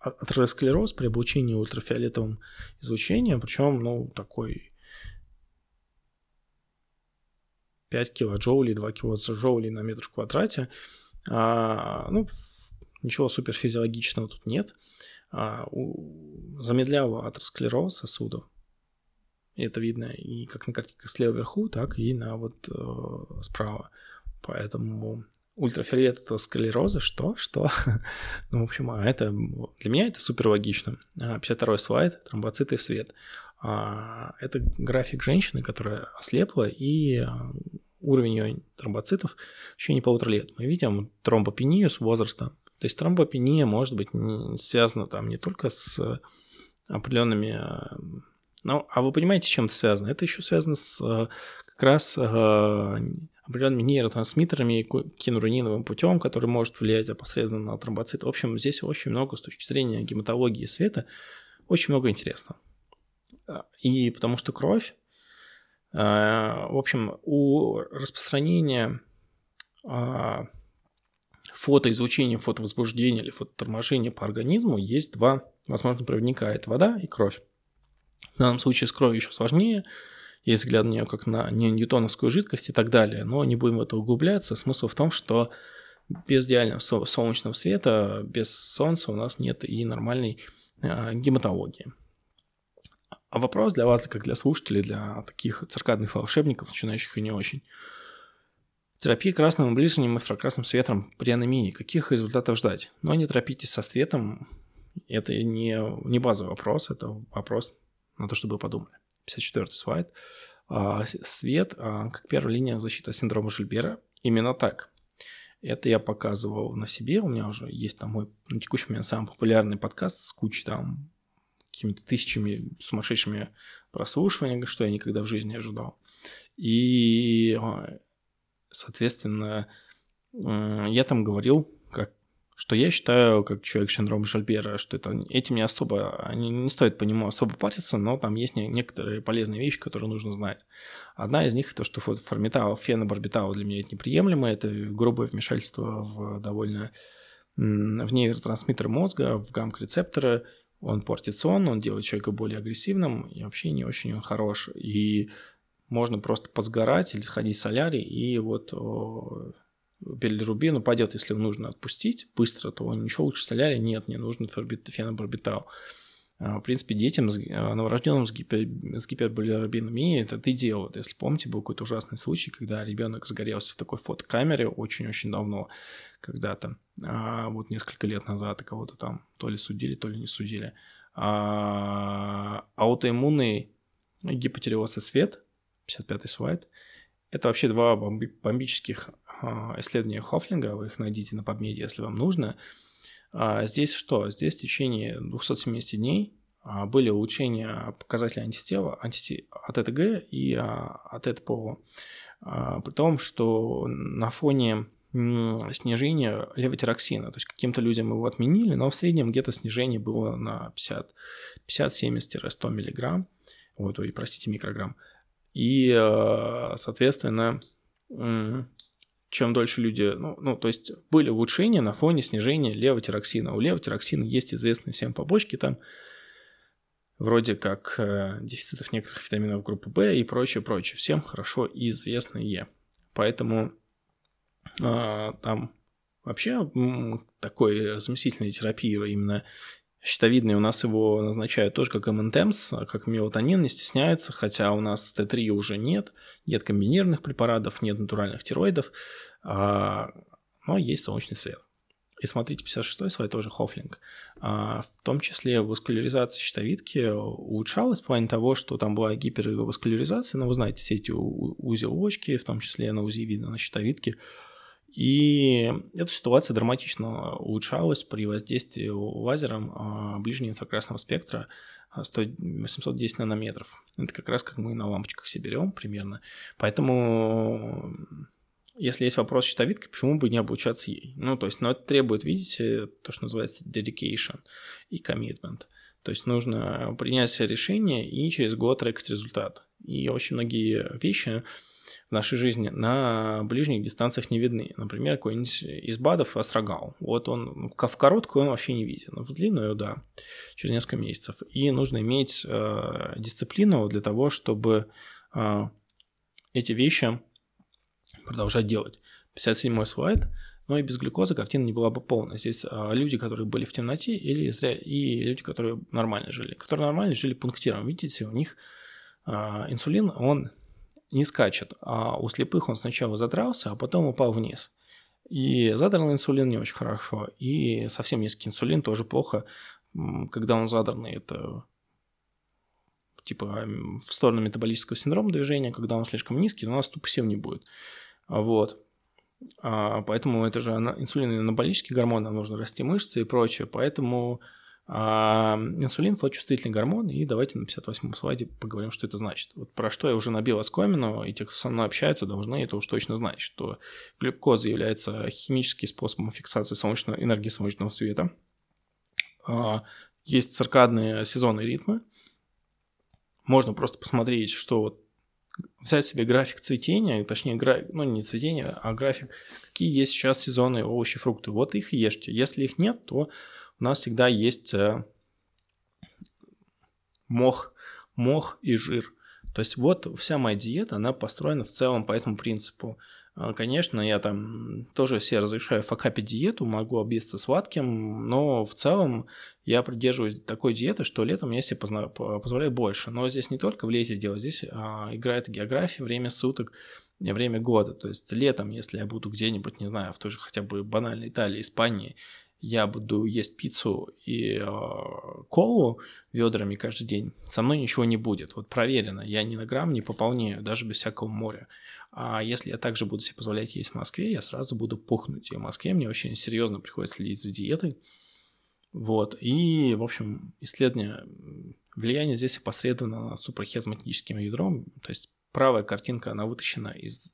атеросклероз при облучении ультрафиолетовым излучением, причем, ну, такой... 5 килоджоулей, 2 килоджоулей на метр в квадрате. Ну, ничего суперфизиологичного тут нет. Замедляло атеросклероз сосудов. Это видно и как на картинках слева вверху, так и на вот справа. Поэтому ультрафиолет атеросклероза что? Ну, в общем, это для меня это суперлогично. 52-й слайд, тромбоциты и свет. Это график женщины, которая ослепла, и уровень ее тромбоцитов в течение 1,5 лет. Мы видим тромбопению с возрастом. То есть тромбопения может быть связана там не только с определенными... Ну, а вы понимаете, с чем это связано? Это еще связано с как раз определенными нейротрансмиттерами, кинурининовым путем, который может влиять опосредованно на тромбоцит. В общем, здесь очень много с точки зрения гематологии света, очень много интересного. И потому что кровь, в общем, у распространения фотоизлучения, фотовозбуждения или фототорможения по организму есть два возможных проводника – это вода и кровь. В данном случае с кровью еще сложнее, есть взгляд на нее как на неньютоновскую жидкость и так далее, но не будем в это углубляться. Смысл в том, что без идеального солнечного света, без солнца у нас нет и нормальной гематологии. А вопрос для вас, как для слушателей, для таких циркадных волшебников, начинающих и не очень. Терапия красным и ближним инфракрасным светом при анемии. Каких результатов ждать? Но не торопитесь со светом. Это не базовый вопрос, это вопрос на то, чтобы вы подумали. 54-й слайд. Свет как первая линия защиты от синдрома Жильбера. Именно так. Это я показывал на себе. У меня уже есть там мой на текущий момент самый популярный подкаст с кучей там какими-то тысячами сумасшедшими прослушиваниями, что я никогда в жизни не ожидал. И, соответственно, я там говорил, что я считаю, как человек с синдромом Жильбера, что этим не особо, не стоит по нему особо париться, но там есть некоторые полезные вещи, которые нужно знать. Одна из них – то, что фенобарбитал, для меня это неприемлемо, это грубое вмешательство в нейротрансмиттер мозга, в гамма-рецепторы. Он портит сон, он делает человека более агрессивным, и вообще не очень он хорош. И можно просто посгорать или сходить в солярий, и билирубин упадет, если его нужно отпустить быстро, то ничего лучше солярия нет, не нужен фенобарбитал. В принципе, детям, новорожденным с гипербилирубинемией это и делают. Если помните, был какой-то ужасный случай, когда ребенок сгорелся в такой фотокамере очень-очень давно, когда-то, вот несколько лет назад, и кого-то там то ли судили, то ли не судили. Аутоиммунный гипотиреоз и свет, 55-й слайд, это вообще два бомбических исследования Хофлинга, вы их найдите на PubMed, если вам нужно. Здесь что? Здесь в течение 270 дней были улучшения показателей антитела от ЭТГ и от ЭТ-ПО. При том, что на фоне снижения левотироксина, то есть каким-то людям его отменили, но в среднем где-то снижение было на 50-70-100 миллиграмм, вот, ой, простите, микрограмм. И, соответственно, чем дольше люди... то есть были улучшения на фоне снижения левотироксина. У левотироксина есть известные всем побочки там, вроде как дефицитов некоторых витаминов группы В и прочее. Всем хорошо известные. Поэтому там вообще такой заместительной терапии именно щитовидной у нас его назначают тоже как МНТМС, как мелатонин, не стесняются, хотя у нас Т3 уже нет комбинированных препаратов, нет натуральных тироидов, но есть солнечный свет. И смотрите, 56-й слайд тоже Хофлинг. В том числе васкуляризация щитовидки улучшалась в плане того, что там была гиперваскуляризация, но вы знаете, все эти узелочки, в том числе на УЗИ видно на щитовидке. И эта ситуация драматично улучшалась при воздействии лазером ближнего инфракрасного спектра 810 нанометров. Это как раз как мы на лампочках себе берем примерно. Поэтому, если есть вопрос с щитовидкой, почему бы не облучаться ей? Это требует, видите, то, что называется dedication и commitment. То есть нужно принять решение и через год трекать результат. И очень многие вещи в нашей жизни на ближних дистанциях не видны. Например, какой-нибудь из БАДов острогал. Вот он в короткую он вообще не виден, в длинную, да, через несколько месяцев. И нужно иметь дисциплину для того, чтобы эти вещи продолжать делать. 57-й слайд. Но и без глюкозы картина не была бы полной. Здесь люди, которые были в темноте, и люди, которые нормально жили. Пунктиром. Видите, у них инсулин, он не скачет, а у слепых он сначала задрался, а потом упал вниз. И задранный инсулин не очень хорошо, и совсем низкий инсулин тоже плохо, когда он задранный, это типа в сторону метаболического синдрома движения, когда он слишком низкий, у нас тут совсем не будет. Вот. Поэтому это же инсулин и анаболический гормон, нам нужно расти мышцы и прочее, поэтому инсулин – фоточувствительный гормон, и давайте на 58-м слайде поговорим, что это значит. Вот про что я уже набил оскомину, и те, кто со мной общаются, должны это уж точно знать, что глюкоза является химическим способом фиксации солнечной энергии солнечного света. Есть циркадные сезонные ритмы. Можно просто посмотреть, что взять себе график цветения, точнее, не цветения, а график, какие есть сейчас сезонные овощи, фрукты. Вот их ешьте. Если их нет, то у нас всегда есть мох и жир. То есть вот вся моя диета, она построена в целом по этому принципу. Конечно, я там тоже себе разрешаю факапить диету, могу объесться сладким, но в целом я придерживаюсь такой диеты, что летом я себе позволяю больше. Но здесь не только в лете дело, здесь играет география, время суток, время года. То есть летом, если я буду где-нибудь, не знаю, в той же хотя бы банальной Италии, Испании, я буду есть пиццу и колу ведрами каждый день, со мной ничего не будет. Вот проверено, я ни на грамм не пополнею, даже без всякого моря. А если я также буду себе позволять есть в Москве, я сразу буду пухнуть. И в Москве мне очень серьезно приходится следить за диетой. Вот. И, в общем, исследование влияния здесь опосредовано супрахиазматическим ядром. То есть правая картинка, она вытащена из...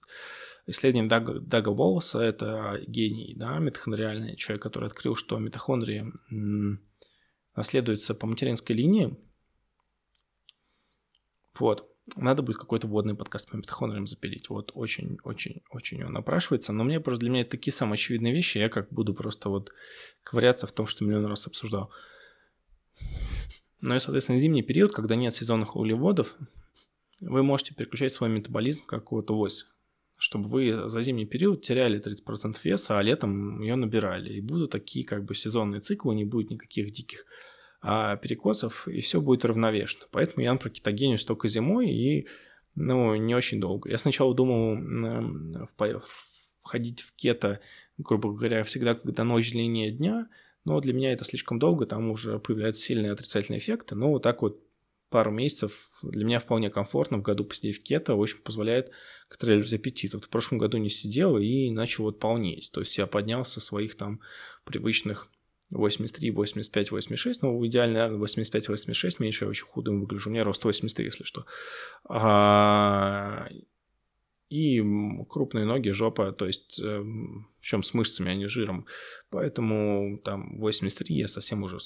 Исследование Дага Уоллеса, это гений, да, митохондриальный человек, который открыл, что митохондрии наследуются по материнской линии. Вот. Надо будет какой-то вводный подкаст по митохондриям запилить. Вот очень-очень-очень он напрашивается. Но мне просто для меня это такие самые очевидные вещи. Я как буду просто вот ковыряться в том, что миллион раз обсуждал. Ну и, соответственно, зимний период, когда нет сезонных углеводов, вы можете переключать свой метаболизм как какую-то ось, чтобы вы за зимний период теряли 30% веса, а летом ее набирали. И будут такие как бы сезонные циклы, не будет никаких диких перекосов, и все будет равновешно. Поэтому я про кетогенность только зимой и не очень долго. Я сначала думал входить в кето, грубо говоря, всегда, когда ночь длиннее дня, но для меня это слишком долго, там уже появляются сильные отрицательные эффекты. Но вот так вот пару месяцев для меня вполне комфортно в году посидеть в кето, очень позволяет контролировать аппетит. Вот в прошлом году не сидел и начал вот полнеть. То есть я поднялся своих там привычных 83, 85, 86, ну идеально, наверное, 85, 86, меньше я очень худым выгляжу, у меня рост 83, если что. И крупные ноги, жопа, то есть, причем с мышцами, а не жиром. Поэтому там 83 я совсем уже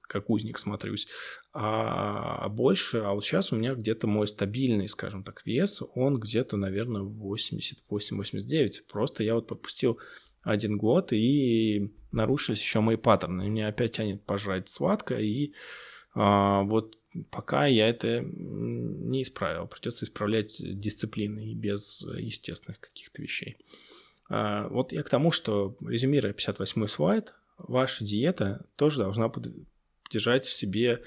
как узник смотрюсь. А больше, а вот сейчас у меня где-то мой стабильный, скажем так, вес, он где-то, наверное, 88-89. Просто я вот пропустил один год и нарушились еще мои паттерны. Меня опять тянет пожрать сладкое, и вот пока я это не исправил. Придется исправлять дисциплиной без естественных каких-то вещей. Вот я к тому, что, резюмируя 58-й слайд, ваша диета тоже должна поддержать в себе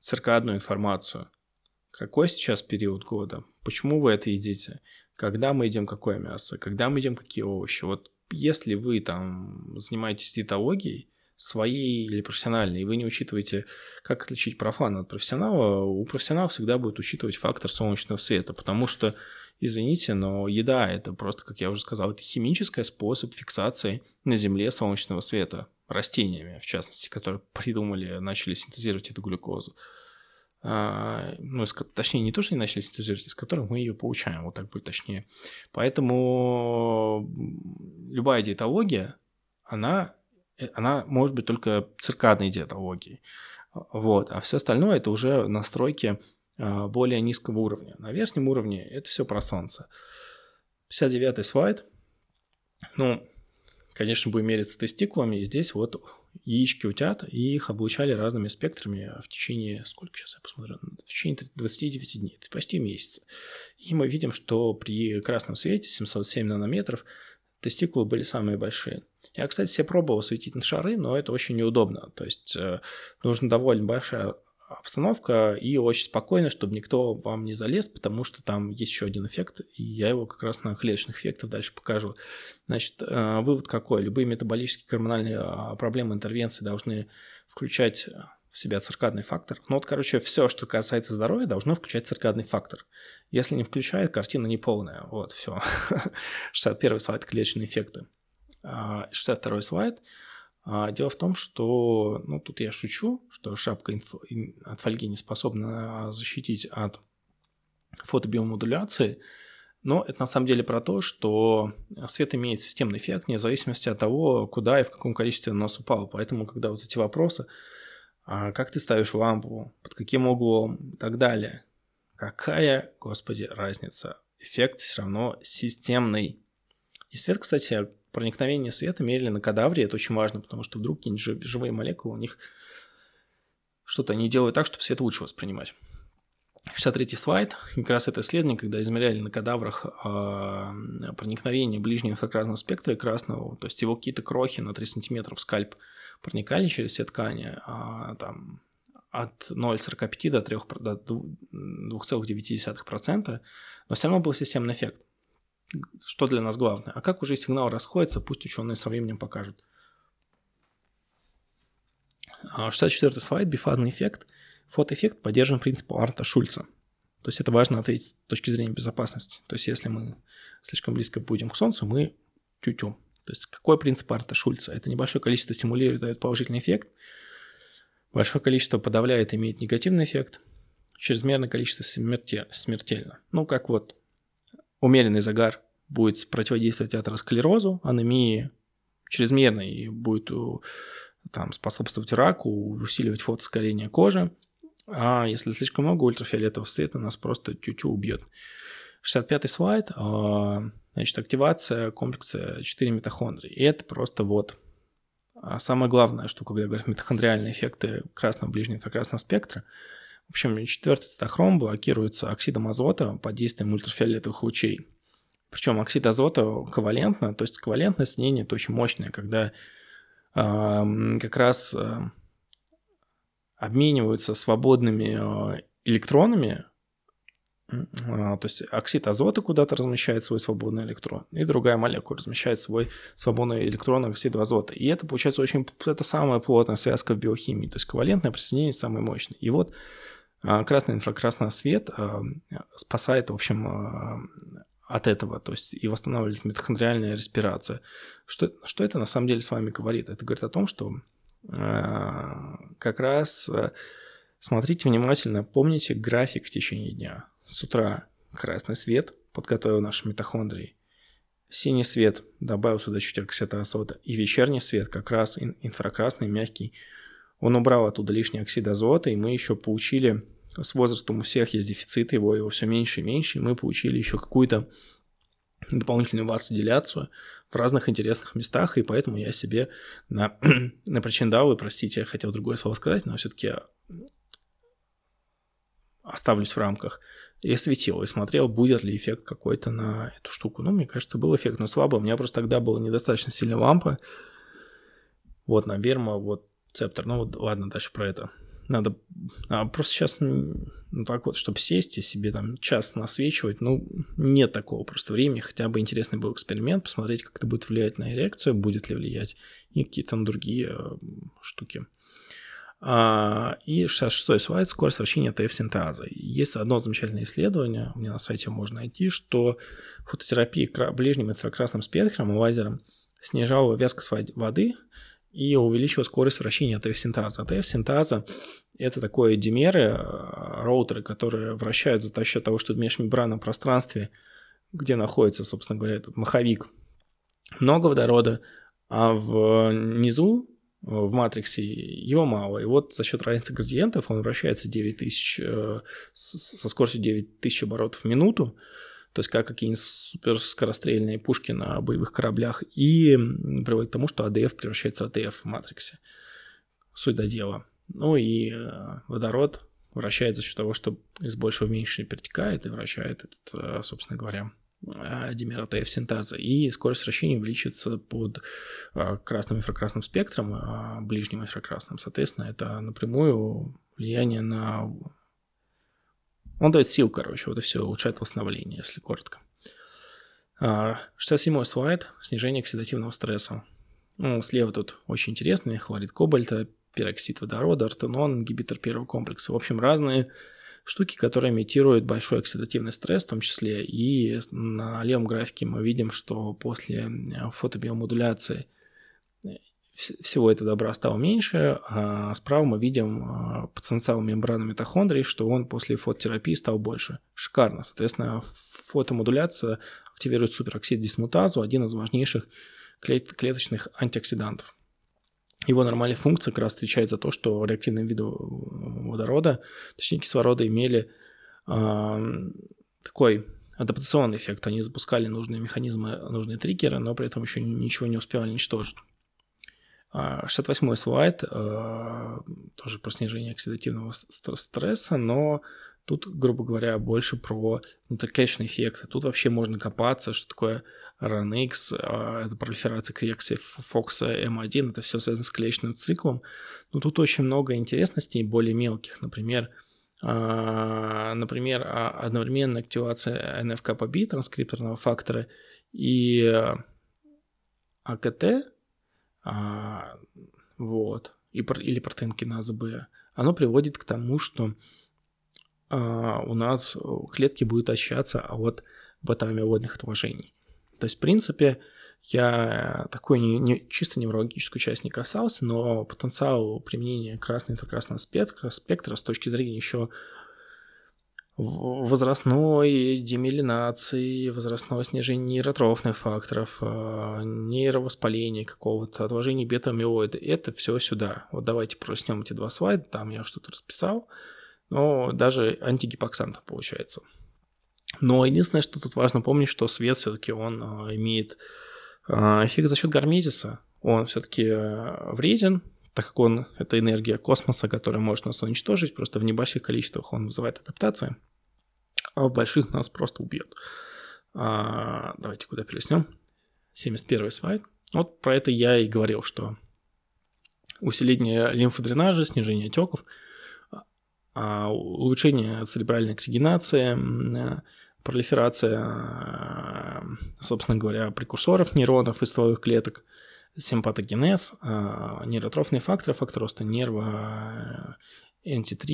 циркадную информацию. Какой сейчас период года? Почему вы это едите? Когда мы едим какое мясо? Когда мы едим какие овощи? Вот если вы там занимаетесь диетологией, своей или профессиональной, и вы не учитываете, как отличить профан от профессионала, у профессионала всегда будет учитывать фактор солнечного света, потому что, извините, но еда – это просто, как я уже сказал, это химический способ фиксации на Земле солнечного света, растениями, в частности, которые придумали, начали синтезировать эту глюкозу. Точнее, не то, что не начали синтезировать, из которых мы ее получаем, вот так будет точнее. Поэтому любая диетология, она может быть только циркадной диетологией. Вот. А все остальное – это уже настройки более низкого уровня. На верхнем уровне – это все про солнце. 59-й слайд. Конечно, будем мериться тестикулами. И здесь вот яички утят, и их облучали разными спектрами в течение, сколько сейчас я посмотрю, в течение 29 дней, почти месяца. И мы видим, что при красном свете 707 нанометров тестикулы были самые большие. Я, кстати, себе пробовал светить на шары, но это очень неудобно. То есть нужна довольно большая обстановка и очень спокойно, чтобы никто вам не залез, потому что там есть еще один эффект, и я его как раз на клеточных эффектах дальше покажу. Значит, вывод какой? Любые метаболические гормональные проблемы интервенции должны включать в себя циркадный фактор. Все, что касается здоровья, должно включать циркадный фактор. Если не включает, картина неполная. Вот, все. 61-й слайд – клеточные эффекты. 62-й слайд. Дело в том, что, тут я шучу, что шапка от фольги не способна защитить от фотобиомодуляции, но это на самом деле про то, что свет имеет системный эффект вне зависимости от того, куда и в каком количестве у нас упал. Поэтому, когда вот эти вопросы, как ты ставишь лампу, под каким углом и так далее, Какая, господи, разница? Эффект все равно системный. И свет, кстати, проникновение света мерили на кадавре, это очень важно, потому что вдруг какие-нибудь живые молекулы, у них что-то они делают так, чтобы свет лучше воспринимать. 63-й слайд. Как раз это исследование, когда измеряли на кадаврах проникновение ближнего инфракрасного спектра и красного, то есть его какие-то крохи на 3 см в скальп проникали через все ткани, там, от 0,45 до 2,9%, но все равно был системный эффект. Что для нас главное? А как уже сигнал расходится, пусть ученые со временем покажут. 64-й слайд. Бифазный эффект. Фотоэффект поддержан принципом Арнта Шульца. То есть это важно ответить с точки зрения безопасности. То есть если мы слишком близко будем к Солнцу, мы тю-тю. То есть какой принцип Арнта Шульца? Это небольшое количество стимулирует, дает положительный эффект. Большое количество подавляет, имеет негативный эффект. Чрезмерное количество смертельно. Ну как вот умеренный загар будет противодействовать атеросклерозу, анемии чрезмерной будет там, способствовать раку, усиливать фотоскорение кожи. А если слишком много ультрафиолетового света, нас просто тю-тю убьет. 65-й слайд. Значит, активация комплекса 4 митохондрии. И это просто вот самое главное, что когда говорят митохондриальные эффекты красного ближнего инфракрасного спектра. В общем, 4-й цитохром блокируется оксидом азота под действием ультрафиолетовых лучей. Причем оксид азота ковалентно, то есть ковалентное соединение – это очень мощное, когда как раз обмениваются свободными электронами, то есть оксид азота куда-то размещает свой свободный электрон, и другая молекула размещает свой свободный электрон оксида азота. И это получается очень, это самая плотная связка в биохимии, то есть ковалентное присоединение самое мощное. И вот красный инфракрасный свет спасает, в общем, от этого, то есть и восстанавливает митохондриальная респирация. Что это на самом деле с вами говорит? Это говорит о том, что как раз смотрите внимательно, помните график в течение дня. С утра красный свет подготовил наши митохондрии, синий свет добавил туда чуть оксида азота, и вечерний свет, как раз инфракрасный, мягкий, он убрал оттуда лишний оксид азота, и мы еще получили, с возрастом у всех есть дефицит, его все меньше и меньше, и мы получили еще какую-то дополнительную васодиляцию в разных интересных местах, и поэтому я себе на причиндалы, простите, я хотел другое слово сказать, но все-таки оставлюсь в рамках, я светил и смотрел, будет ли эффект какой-то на эту штуку. Ну, мне кажется, был эффект, но слабый. У меня просто тогда была недостаточно сильная лампа. Вот на Верма, вот цептор. Ну, вот, ладно, дальше про это. Надо просто сейчас, ну, так вот, чтобы сесть и себе там час насвечивать, ну, нет такого просто времени. Хотя бы интересный был эксперимент, посмотреть, как это будет влиять на эрекцию, будет ли влиять и какие-то другие штуки. И 66-й слайд, скорость вращения ТФ-синтеаза. Есть одно замечательное исследование, у меня на сайте можно найти, что фототерапия ближним инфракрасным спектром и лазером снижала вязкость воды и увеличила скорость вращения ТФ-синтеаза. ТФ-синтеаза – это такое димеры, роутеры, которые вращаются за счет того, что в межмембранном пространстве, где находится, собственно говоря, этот маховик, много водорода, а внизу в матриксе его мало. И вот за счет разницы градиентов он вращается 9000, со скоростью 9000 оборотов в минуту, то есть как какие-нибудь суперскорострельные пушки на боевых кораблях, и приводит к тому, что АДФ превращается в АТФ в матриксе. Суть до дела. Ну и водород вращается за счет того, что из большего в меньшее перетекает и вращает этот, собственно говоря, димера ТФ-синтаза, и скорость вращения увеличится под красным инфракрасным спектром, ближним инфракрасным. Соответственно, это напрямую влияние на... Он дает сил, короче, вот и все, улучшает восстановление, если коротко. 67-й слайд. Снижение оксидативного стресса. Ну, слева тут очень интересные. Хлорид кобальта, пероксид водорода, ортенон, ингибитор первого комплекса. В общем, разные штуки, которые имитируют большой оксидативный стресс в том числе, и на левом графике мы видим, что после фотобиомодуляции всего этого добра стало меньше, а справа мы видим потенциал мембраны митохондрий, что он после фототерапии стал больше. Шикарно. Соответственно, фотомодуляция активирует супероксид дисмутазу, один из важнейших клеточных антиоксидантов. Его нормальная функция как раз отвечает за то, что реактивные виды водорода, точнее кислорода, имели такой адаптационный эффект. Они запускали нужные механизмы, нужные триггеры, но при этом еще ничего не успевали уничтожить. 68-й слайд, тоже про снижение оксидативного стресса, но тут, грубо говоря, больше про внутриклеточные эффекты. Тут вообще можно копаться, что такое RNX, это пролиферация клеток Фокса М1, это все связано с клеточным циклом. Но тут очень много интересностей, более мелких, например, одновременная активация NF-κB, транскрипторного фактора, и АКТ, или протеинкиназа Б, оно приводит к тому, что у нас клетки будут очищаться от бета-амилоидных отложений. То есть, в принципе, я такой чисто неврологическую часть не касался, но потенциал применения красного спектра с точки зрения еще возрастной демиелинации, возрастного снижения нейротрофных факторов, нейровоспаления какого-то, отложения бета-амилоида, это все сюда. Вот давайте проснем эти два слайда, там я что-то расписал, но даже антигипоксантов получается. Но единственное, что тут важно помнить, что свет все-таки он имеет эффект за счет гармезиса, он все-таки вреден, так как он – это энергия космоса, которая может нас уничтожить, просто в небольших количествах он вызывает адаптации, а в больших нас просто убьет. Давайте куда перелистнем. 71-й слайд. Вот про это я и говорил, что усиление лимфодренажа, снижение отеков, улучшение церебральной оксигенации, пролиферация, собственно говоря, прекурсоров нейронов и стволовых клеток, симпатогенез, нейротрофные факторы, фактор роста нерва, NT3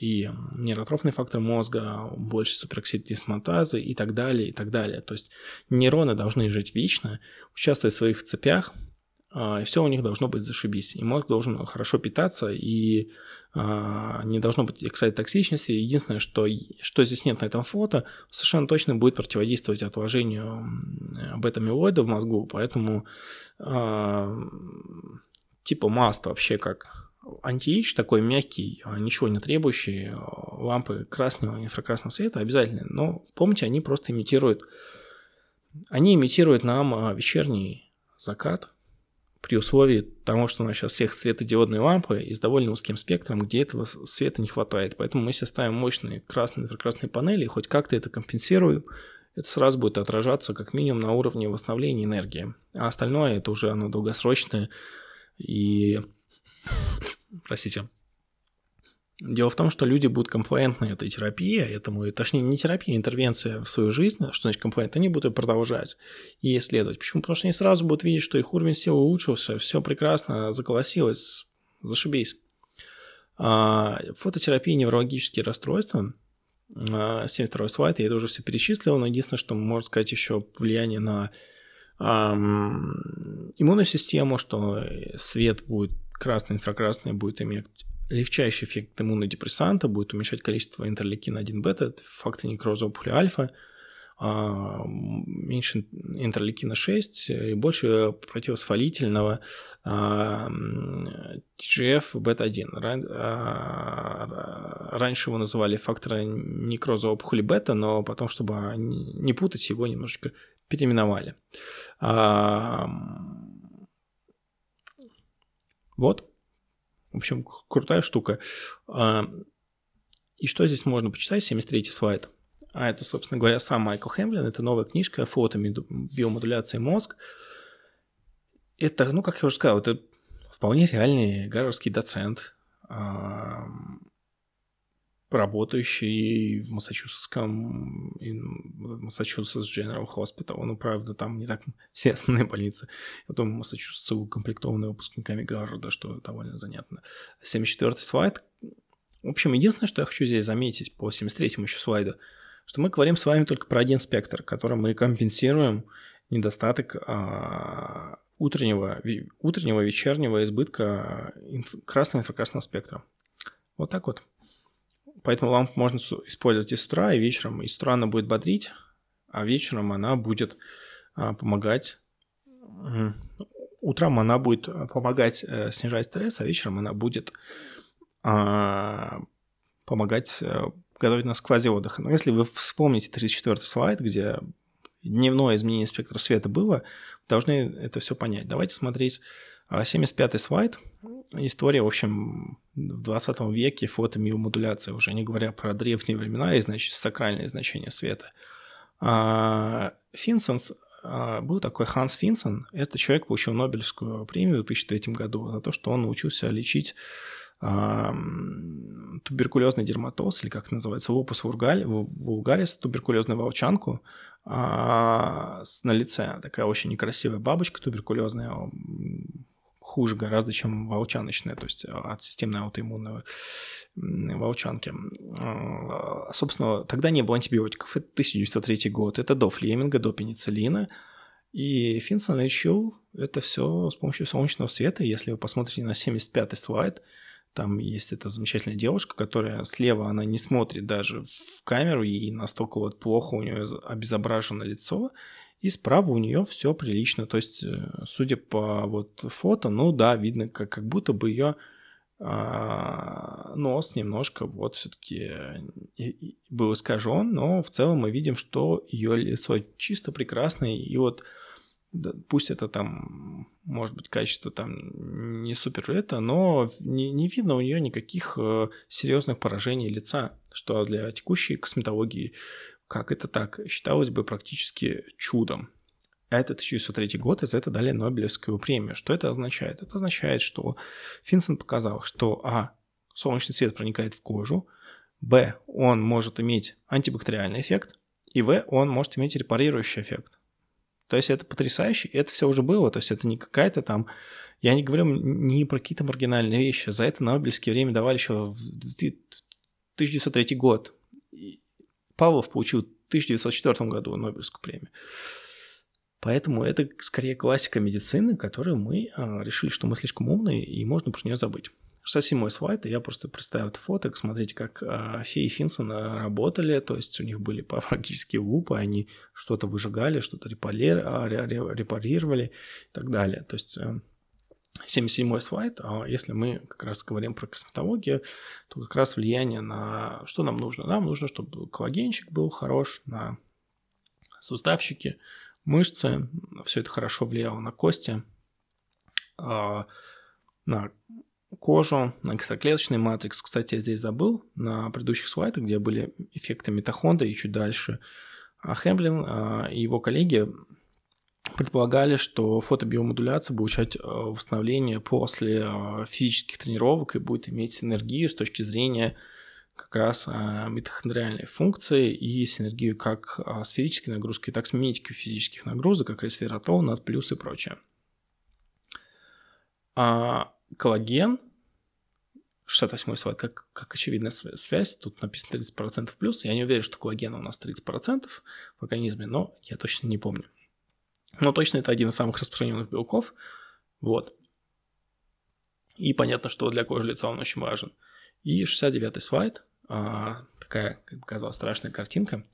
и нейротрофный фактор мозга, больше супероксид дисматазы и так далее, и так далее. То есть нейроны должны жить вечно, участвовать в своих цепях, и все у них должно быть зашибись. И мозг должен хорошо питаться, и не должно быть эксайтотоксичности. Единственное, что здесь нет на этом фото, совершенно точно будет противодействовать отложению бета-амилоида в мозгу, поэтому типа маст вообще как антиэйдж, такой мягкий, ничего не требующий, лампы красного и инфракрасного света обязательно. Но помните, они просто имитируют нам вечерний закат, при условии того, что у нас сейчас всех светодиодные лампы и с довольно узким спектром, где этого света не хватает. Поэтому мы себе ставим мощные красные, инфракрасные панели, и хоть как-то это компенсируем, это сразу будет отражаться как минимум на уровне восстановления энергии. А остальное это уже оно долгосрочное. И простите. Дело в том, что люди будут комплаентны этой терапии, этому, точнее не терапия, а интервенция в свою жизнь, что значит комплаент, они будут ее продолжать и исследовать. Почему? Потому что они сразу будут видеть, что их уровень сил улучшился, все прекрасно, заколосилось, зашибись. Фототерапия, неврологические расстройства, 72-й слайд, я это уже все перечислил, но единственное, что можно сказать еще влияние на иммунную систему, что свет будет красный, инфракрасный будет иметь легчайший эффект иммунодепрессанта, будет уменьшать количество интерлейкина-1-бета, это фактор некроза опухоли альфа, меньше интерлейкина-6 и больше противовоспалительного TGF-бета-1. Раньше его называли фактор некроза опухоли бета, но потом, чтобы не путать, его немножечко переименовали. Вот. В общем, крутая штука. И что здесь можно почитать? 73-й слайд. А это, собственно говоря, сам Майкл Хэмблин. Это новая книжка «Фотобиомодуляция мозг». Это, ну, как я уже сказал, это вполне реальный гарвардский доцент, работающий в Массачусетс General Hospital. Ну, правда, там не так все основные больницы. Я думаю, Массачусетс укомплектованы выпускниками Гарварда, что довольно занятно. 74-й слайд. В общем, единственное, что я хочу здесь заметить по 73-му еще слайду, что мы говорим с вами только про один спектр, которым мы компенсируем недостаток утреннего, вечернего избытка красного и инфракрасного спектра. Вот так вот. Поэтому лампу можно использовать и с утра, и вечером. И с утра она будет бодрить, а вечером она будет помогать. Утром она будет помогать снижать стресс, а вечером она будет помогать готовить нас к фазе отдыха. Но если вы вспомните 34-й слайд, где дневное изменение спектра света было, должны это все понять. Давайте смотреть 75-й слайд. История, в общем, в 20 веке фотомиомодуляция, уже не говоря про древние времена и, значит, сакральное значение света. Финсенс, был такой Ханс Финсен, это человек, получил Нобелевскую премию в 2003 году за то, что он научился лечить туберкулезный дерматоз, или как это называется, лупус вулгарис, туберкулезную волчанку на лице. Такая очень некрасивая бабочка туберкулезная, хуже гораздо, чем волчаночная, то есть от системной аутоиммунной волчанки. Собственно, тогда не было антибиотиков. Это 1903 год, это до Флеминга, до пенициллина. И Финсен лечил это все с помощью солнечного света. Если вы посмотрите на 75-й слайд, там есть эта замечательная девушка, которая слева, она не смотрит даже в камеру, и настолько вот плохо у нее обезображено лицо, и справа у нее все прилично. То есть, судя по вот фото, ну да, видно, как будто бы ее нос немножко вот все-таки был искажен, но в целом мы видим, что ее лицо чисто прекрасное, и вот да, пусть это там, может быть, качество там не супер это, но не видно у нее никаких серьезных поражений лица, что для текущей косметологии, как это так, считалось бы практически чудом. Это 1903 год, и за это дали Нобелевскую премию. Что это означает? Это означает, что Финсен показал, что солнечный свет проникает в кожу, б, он может иметь антибактериальный эффект, и в, он может иметь репарирующий эффект. То есть это потрясающе, и это все уже было, то есть это не какая-то там, я не говорю не про какие-то маргинальные вещи, за это Нобелевские время давали еще в 1903 год. Павлов получил в 1904 году Нобелевскую премию. Поэтому это скорее классика медицины, которую мы решили, что мы слишком умные, и можно про нее забыть. 67-й слайд, я просто представил это фото, смотрите, как феи Финсена работали, то есть у них были практически лупы, они что-то выжигали, что-то репарировали и так далее. То есть 77-й слайд, если мы как раз говорим про косметологию, то как раз влияние на что нам нужно. Нам нужно, чтобы коллагенчик был хорош, на суставчики, мышцы, все это хорошо влияло на кости, на кожу, на экстраклеточный матрикс. Кстати, я здесь забыл на предыдущих слайдах, где были эффекты митохондрии, и чуть дальше Хэмблин и его коллеги предполагали, что фотобиомодуляция будет учать восстановление после физических тренировок и будет иметь синергию с точки зрения как раз митохондриальной функции и синергию как с физической нагрузкой, так и с мимикой физических нагрузок, как ресвератрол, надплюс и прочее. Коллаген, 68-й слайд, как очевидная связь, тут написано 30% плюс, я не уверен, что коллагена у нас 30% в организме, но я точно не помню. Но точно это один из самых распространенных белков, вот. И понятно, что для кожи лица он очень важен. И 69-й слайд, такая, как показалась, страшная картинка,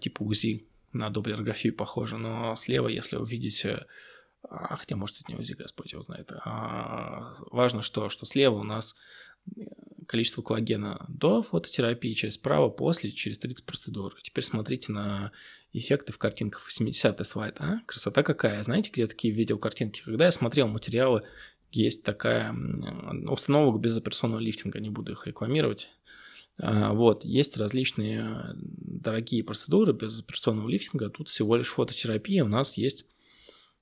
типа УЗИ, на доплерографию похоже, но слева, если вы видите... Хотя, может, это не УЗИ, Господь его знает. Важно, что слева у нас количество коллагена до фототерапии, через справа, после, через 30 процедур. Теперь смотрите на эффекты в картинках. 80-й слайд. Красота какая. Знаете, где я такие видел картинки? Когда я смотрел материалы, есть такая установка безоперационного лифтинга, не буду их рекламировать. Вот, есть различные дорогие процедуры безоперационного лифтинга. Тут всего лишь фототерапия. У нас есть,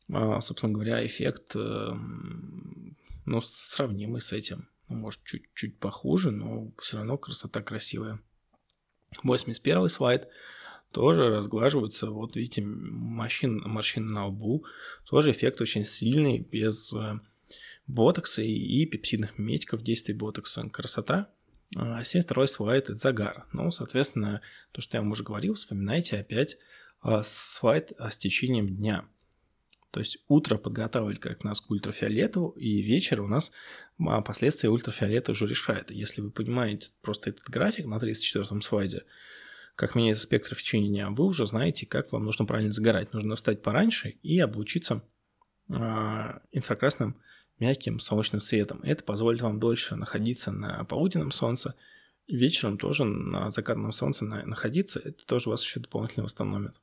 собственно говоря, эффект, ну, сравнимый с этим. Может, чуть-чуть похуже, но все равно красота красивая. 81-й слайд. Тоже разглаживаются, вот видите, морщины на лбу. Тоже эффект очень сильный, без ботокса и пептидных миметиков действий ботокса. Красота. 72-й слайд – это загар. Ну, соответственно, то, что я вам уже говорил, вспоминайте опять слайд с течением дня. То есть утро подготавливает как нас к ультрафиолету, и вечер у нас последствия ультрафиолета уже решает. Если вы понимаете просто этот график на 34-м слайде, как меняется спектр в течение дня, вы уже знаете, как вам нужно правильно загорать. Нужно встать пораньше и облучиться инфракрасным мягким солнечным светом. Это позволит вам дольше находиться на полуденном солнце вечером тоже на закатном солнце находиться, это тоже вас еще дополнительно восстановит.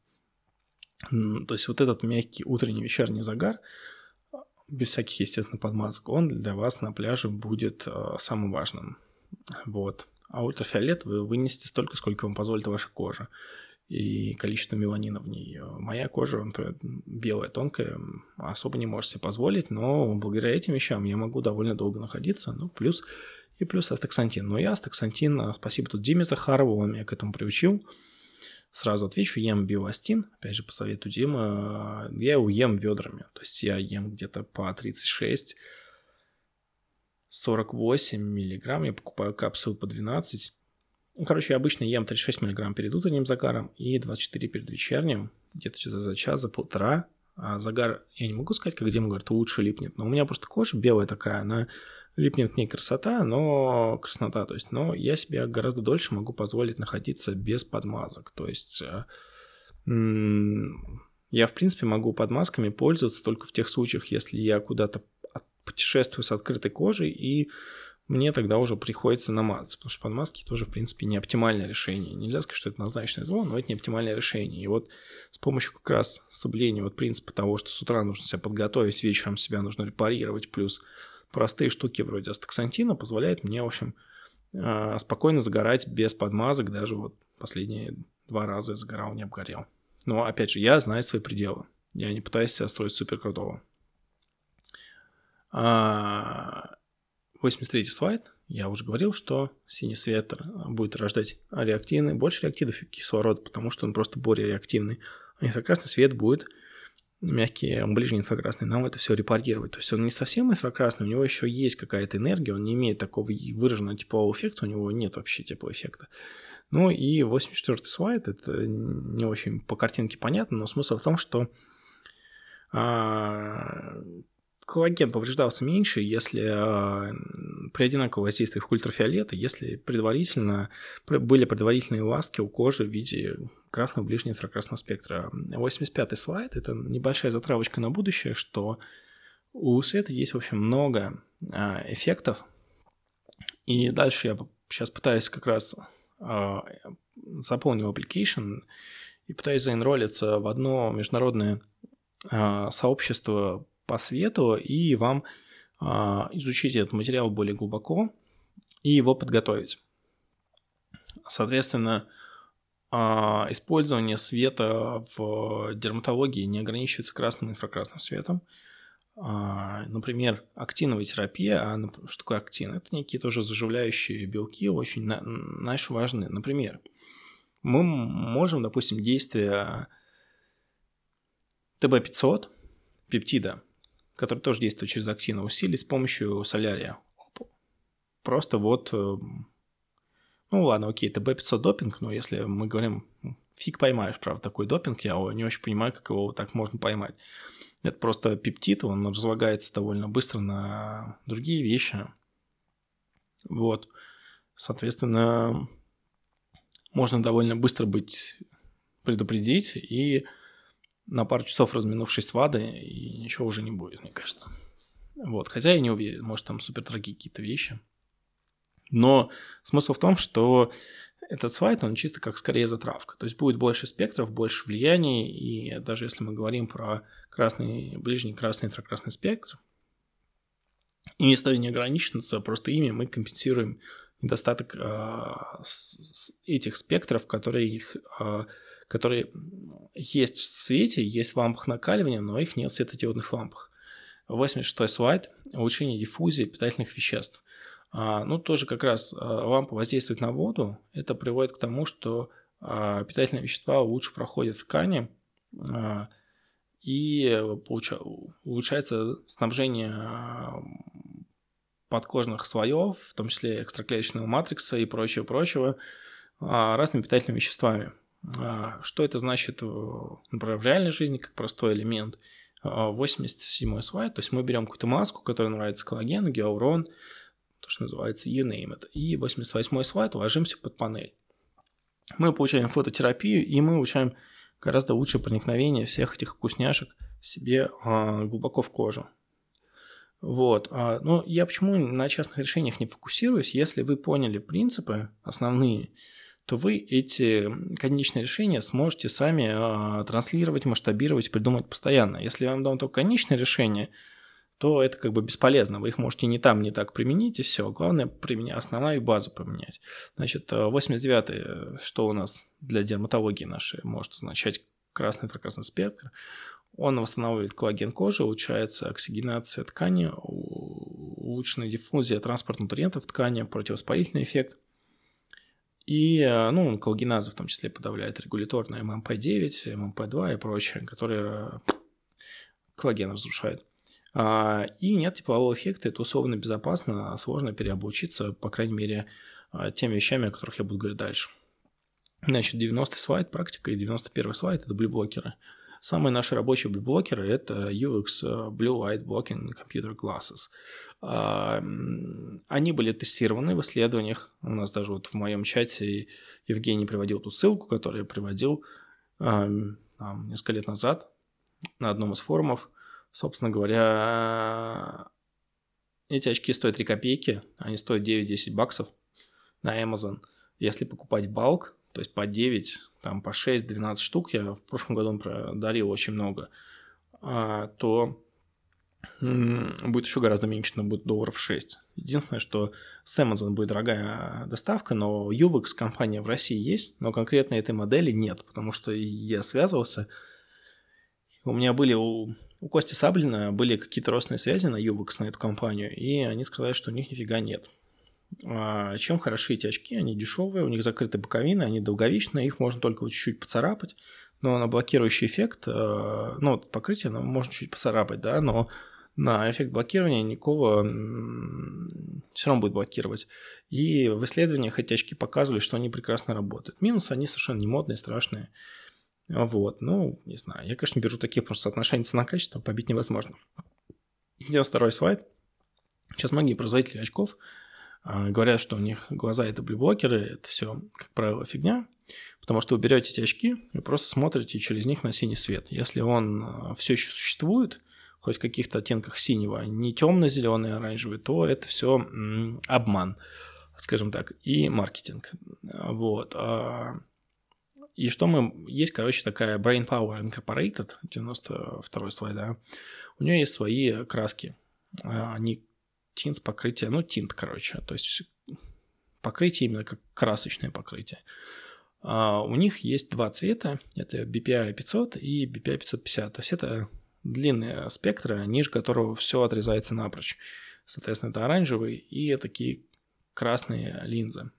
То есть вот этот мягкий утренний вечерний загар, без всяких, естественно, подмазок, он для вас на пляже будет самым важным. Вот. А ультрафиолет вы вынесете столько, сколько вам позволит ваша кожа и количество меланина в ней. Моя кожа, например, белая, тонкая, особо не может себе позволить, но благодаря этим вещам я могу довольно долго находиться, ну, плюс астаксантин. Но я астаксантин, спасибо тут Диме Захарову, он меня к этому приучил. Сразу отвечу, ем биоастин, опять же, по совету Димы, я его ем ведрами. То есть я ем где-то по 36-48 миллиграмм, я покупаю капсулы по 12. Короче, я обычно ем 36 миллиграмм перед утренним загаром и 24 перед вечерним, где-то за час, за полтора. А загар, я не могу сказать, как Дима говорит, лучше липнет, но у меня просто кожа белая такая, она липнет к ней краснота, то есть, но я себе гораздо дольше могу позволить находиться без подмазок, то есть я, в принципе, могу подмазками пользоваться только в тех случаях, если я куда-то путешествую с открытой кожей, и мне тогда уже приходится намазаться, потому что подмазки тоже, в принципе, не оптимальное решение. Нельзя сказать, что это назначенное зло, но это не оптимальное решение. И вот с помощью как раз соблюдения вот принципа того, что с утра нужно себя подготовить, вечером себя нужно репарировать, плюс простые штуки вроде астаксантина позволяет мне, в общем, спокойно загорать без подмазок. Даже вот последние 2 раза я загорал, не обгорел. Но, опять же, я знаю свои пределы. Я не пытаюсь себя строить суперкрутого. 83-й слайд. Я уже говорил, что синий свет будет рождать реактивный, больше реактивов кислорода, потому что он просто более реактивный. А инфракрасный свет будет мягкий, ближний инфракрасный. Нам это все репарировать. То есть он не совсем инфракрасный, у него еще есть какая-то энергия, он не имеет такого выраженного теплового эффекта, у него нет вообще теплового эффекта. Ну и 84-й слайд, это не очень по картинке понятно, но смысл в том, что коллаген повреждался меньше, если при одинаковом воздействии ультрафиолета, если были предварительные ласки у кожи в виде красного ближнего инфракрасного спектра. 85-й слайд – это небольшая затравочка на будущее, что у света есть, в общем, много эффектов. И дальше я сейчас пытаюсь как раз заполнить application и пытаюсь заинролиться в одно международное сообщество по свету и вам изучить этот материал более глубоко и его подготовить. Соответственно, использование света в дерматологии не ограничивается красным и инфракрасным светом. Например, актиновая терапия. Что такое актин? Это некие тоже заживляющие белки, очень наши важные. Например, мы можем, допустим, действие ТБ-500, пептида, который тоже действует через актин, усилить с помощью солярия. Просто вот, ну ладно, окей, это B500 допинг, но если мы говорим, фиг поймаешь, правда, такой допинг, я не очень понимаю, как его так можно поймать. Это просто пептид, он разлагается довольно быстро на другие вещи. Вот, соответственно, можно довольно быстро предупредить и на пару часов разминувшись с ВАДой, и ничего уже не будет, мне кажется. Вот, хотя я не уверен, может, там супер дорогие какие-то вещи. Но смысл в том, что этот слайд, он чисто как скорее затравка. То есть будет больше спектров, больше влияний, и даже если мы говорим про красный, ближний красный, инфракрасный спектр, ими стоит не ограничиваться, просто ими мы компенсируем недостаток этих спектров, которые есть в свете, есть в лампах накаливания, но их нет в светодиодных лампах. 86-й слайд. Улучшение диффузии питательных веществ. Тоже как раз лампа воздействует на воду. Это приводит к тому, что питательные вещества лучше проходят в ткани, и улучшается снабжение подкожных слоев, в том числе экстраклеточного матрикса и прочего-прочего, разными питательными веществами. Что это значит, например, в реальной жизни, как простой элемент? 87-й слайд, то есть мы берем какую-то маску, которая называется коллаген, гиалурон, то, что называется you name it, и 88-й слайд, ложимся под панель. Мы получаем фототерапию, и мы получаем гораздо лучшее проникновение всех этих вкусняшек себе глубоко в кожу. Вот. Но я почему на частных решениях не фокусируюсь? Если вы поняли принципы основные, то вы эти конечные решения сможете сами транслировать, масштабировать, придумать постоянно. Если я вам дам только конечные решения, то это как бы бесполезно. Вы их можете не там, не так применить, и все. Главное, основную базу поменять. Значит, 89-й, что у нас для дерматологии нашей может означать красный инфракрасный спектр. Он восстанавливает коллаген кожи, улучшается оксигенация ткани, улучшенная диффузия, транспорт нутриентов в ткани, противовоспалительный эффект. И, ну, коллагеназы в том числе подавляет регуляторные ММП-9, ММП-2 и прочее, которые коллаген разрушают. И нет теплового эффекта, это условно безопасно, сложно переоблучиться, по крайней мере, теми вещами, о которых я буду говорить дальше. Значит, 90-й слайд практика и 91-й слайд – это блюблокеры. Самые наши рабочие блюблокеры – это UX Blue Light Blocking Computer Glasses. Они были тестированы в исследованиях. У нас даже вот в моем чате Евгений приводил ту ссылку, которую я приводил несколько лет назад на одном из форумов. Собственно говоря, эти очки стоят 3 копейки, они стоят 9-10 баксов на Amazon. Если покупать балк, то есть по 9, там по 6-12 штук, я в прошлом году дарил очень много, то будет еще гораздо меньше, но будет долларов 6. Единственное, что с Amazon будет дорогая доставка, но UVX компания в России есть, но конкретно этой модели нет, потому что я связывался, у меня были у Кости Саблина были какие-то родственные связи на UVX, на эту компанию, и они сказали, что у них нифига нет. Чем хороши эти очки? Они дешевые, у них закрыты боковины, они долговечные, их можно только чуть-чуть поцарапать, но на блокирующий эффект, ну, покрытие, ну, можно чуть поцарапать, да, но на эффект блокирования никого все равно будет блокировать. И в исследованиях эти очки показывали, что они прекрасно работают. Минус, они совершенно не модные, страшные. Вот, ну, не знаю, я, конечно, беру такие, потому что соотношение цена-качество побить невозможно. 92-й слайд. Сейчас многие производители очков говорят, что у них глаза это блюблокеры, это все, как правило, фигня, потому что вы берете эти очки и просто смотрите через них на синий свет. Если он все еще существует, хоть в каких-то оттенках синего, не темно-зеленый, оранжевый, то это все обман, скажем так, и маркетинг. Вот. И что мы... Есть, короче, такая Brain Power Incorporated, 92-й слайд, да? У нее есть свои краски. Они тинт покрытие, ну, тинт, короче. То есть покрытие именно как красочное покрытие. У них есть два цвета. Это BPI 500 и BPI 550. То есть это длинные спектры, ниже которого все отрезается напрочь. Соответственно, это оранжевый и такие красные линзы.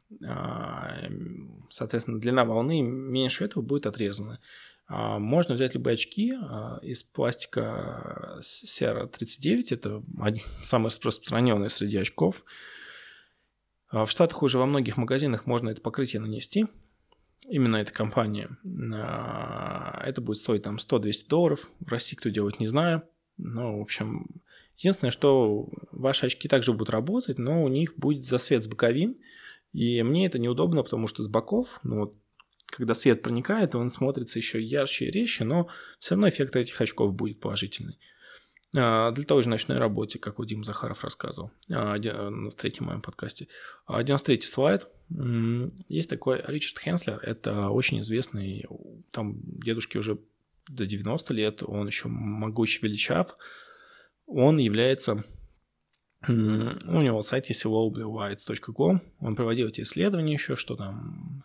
Соответственно, длина волны меньше этого будет отрезана. Можно взять любые очки из пластика CR39, это самый распространенный среди очков. В Штатах уже во многих магазинах можно это покрытие нанести, именно эта компания. Это будет стоить там $100-200, в России кто делает, не знаю. Ну, в общем, единственное, что ваши очки также будут работать, но у них будет засвет с боковин, и мне это неудобно, потому что с боков, ну вот, когда свет проникает, он смотрится еще ярче и резче, но все равно эффект этих очков будет положительный. Для того же ночной работы, как у Димы Захаров рассказывал на третьем моем подкасте. 93-й слайд. Есть такой Ричард Хенслер, это очень известный, там дедушке уже до 90 лет, он еще могучий величав. Он является... У него сайт есть lowbluelights.com. Он проводил эти исследования еще, что там...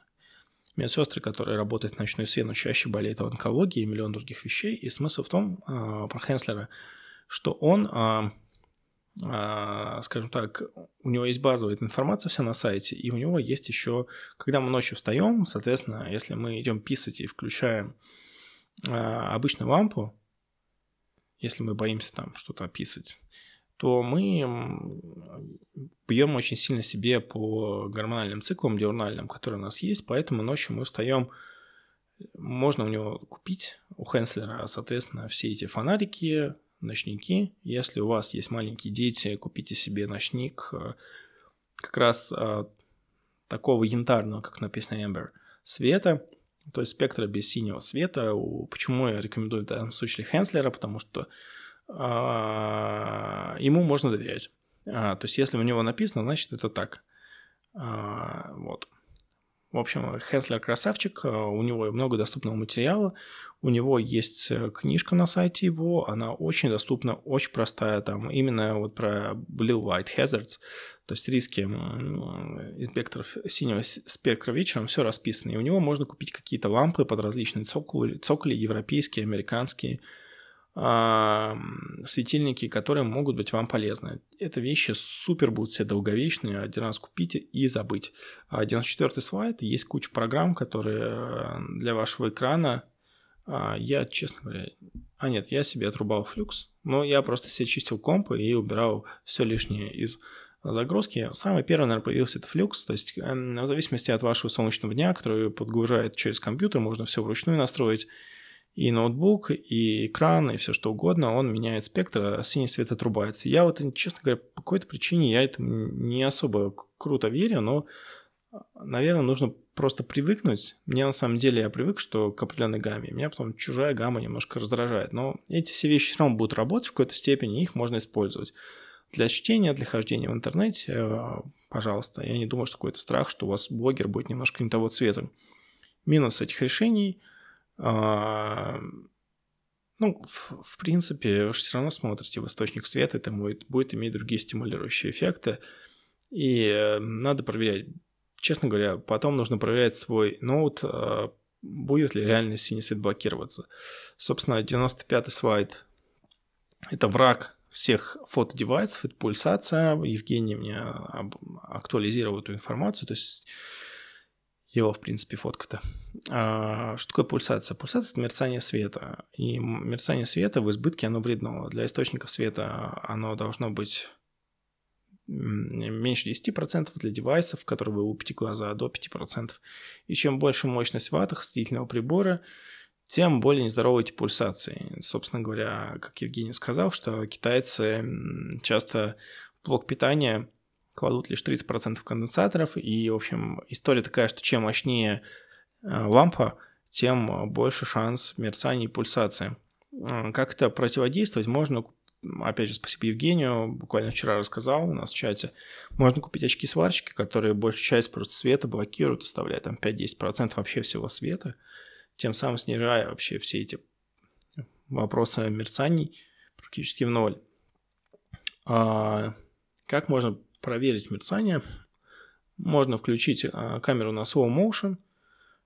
Медсестры, которые работают в ночную смену, чаще болеют от онкологии и миллион других вещей. И смысл в том, про Хенслера, что он, скажем так, у него есть базовая информация вся на сайте, и у него есть еще, когда мы ночью встаем, соответственно, если мы идем писать и включаем обычную лампу, если мы боимся там что-то писать, то мы бьем очень сильно себе по гормональным циклам диурнальным, которые у нас есть, поэтому ночью мы встаем, можно у него купить, у Хенслера, соответственно, все эти фонарики, ночники. Если у вас есть маленькие дети, купите себе ночник как раз такого янтарного, как написано Amber, света, то есть спектра без синего света. Почему я рекомендую в данном случае Хенслера, потому что ему можно доверять. То есть, если у него написано, значит, это так. Вот. В общем, Хенслер красавчик, у него много доступного материала, у него есть книжка на сайте его, она очень доступна, очень простая, там именно вот про Blue-White Hazards, то есть риски инспекторов синего спектра вечером, все расписано, и у него можно купить какие-то лампы под различные цоколи, европейские, американские, светильники, которые могут быть вам полезны. Это вещи супер будут все долговечные, один раз купите и забыть. 94-й слайд, есть куча программ, которые для вашего экрана, я, честно говоря, я себе отрубал флюкс, но я просто себе чистил комп и убирал все лишнее из загрузки. Самый первый, наверное, появился это флюкс, то есть в зависимости от вашего солнечного дня, который подгружает через компьютер, можно все вручную настроить, и ноутбук, и экран, и все что угодно, он меняет спектр, а синий свет отрубается. Я вот, честно говоря, по какой-то причине я это не особо круто верю, но, наверное, нужно просто привыкнуть. Мне на самом деле, я привык, что к определенной гамме, меня потом чужая гамма немножко раздражает, но эти все вещи все равно будут работать в какой-то степени, их можно использовать. Для чтения, для хождения в интернете, пожалуйста, я не думаю, что какой-то страх, что у вас блогер будет немножко не того цвета. Минус этих решений – ну, в принципе, вы же все равно смотрите в источник света, это будет иметь другие стимулирующие эффекты, и надо проверять, честно говоря, потом нужно проверять свой ноут, будет ли реально синий свет блокироваться. Собственно, 95-й слайд – это враг всех фотодевайсов, это пульсация, Евгений мне актуализировал эту информацию, то есть… Его, в принципе, фотка-то. Что такое пульсация? Пульсация – это мерцание света. И мерцание света в избытке, оно вредно. Для источников света оно должно быть меньше 10%, для девайсов, которые вы лупите глаза, до 5%. И чем больше мощность в ваттах осветительного прибора, тем более нездоровы эти пульсации. Собственно говоря, как Евгений сказал, что китайцы часто в блок питания кладут лишь 30% конденсаторов, и, в общем, история такая, что чем мощнее лампа, тем больше шанс мерцания и пульсации. Как это противодействовать? Можно, опять же, спасибо Евгению, буквально вчера рассказал у нас в чате, можно купить очки-сварщики, которые большую часть просто света блокируют, оставляя там 5-10% вообще всего света, тем самым снижая вообще все эти вопросы мерцаний практически в ноль. А как можно проверить мерцание? Можно включить камеру на slow motion,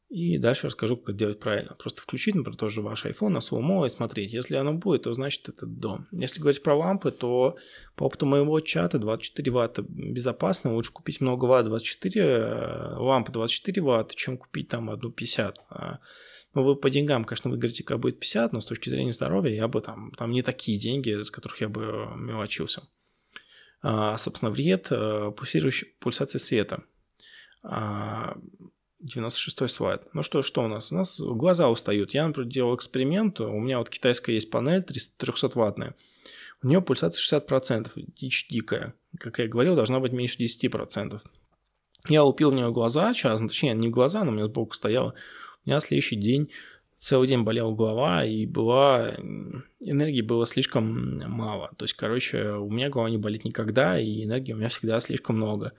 и дальше расскажу, как это делать правильно. Просто включить, например, тоже ваш iPhone на slow motion и смотреть. Если оно будет, то значит это дом. Если говорить про лампы, то по опыту моего чата 24 ватта безопасно. Лучше купить много ватт 24, лампы 24 ватт, чем купить там одну 50. Ну, вы по деньгам, конечно, выиграете, как будет 50, но с точки зрения здоровья я бы там не такие деньги, с которых я бы мелочился. Собственно, вред пульсирующей пульсации света. 96-й слайд. Ну что у нас? У нас глаза устают. Я, например, делал эксперимент. У меня вот китайская есть панель 300-ваттная. У нее пульсация 60%. Дичь дикая. Как я говорил, должна быть меньше 10%. Я лупил в нее глаза час. Точнее, не глаза, она у меня сбоку стояла. У меня следующий день, целый день болела голова, и энергии было слишком мало. То есть, у меня голова не болит никогда, и энергии у меня всегда слишком много.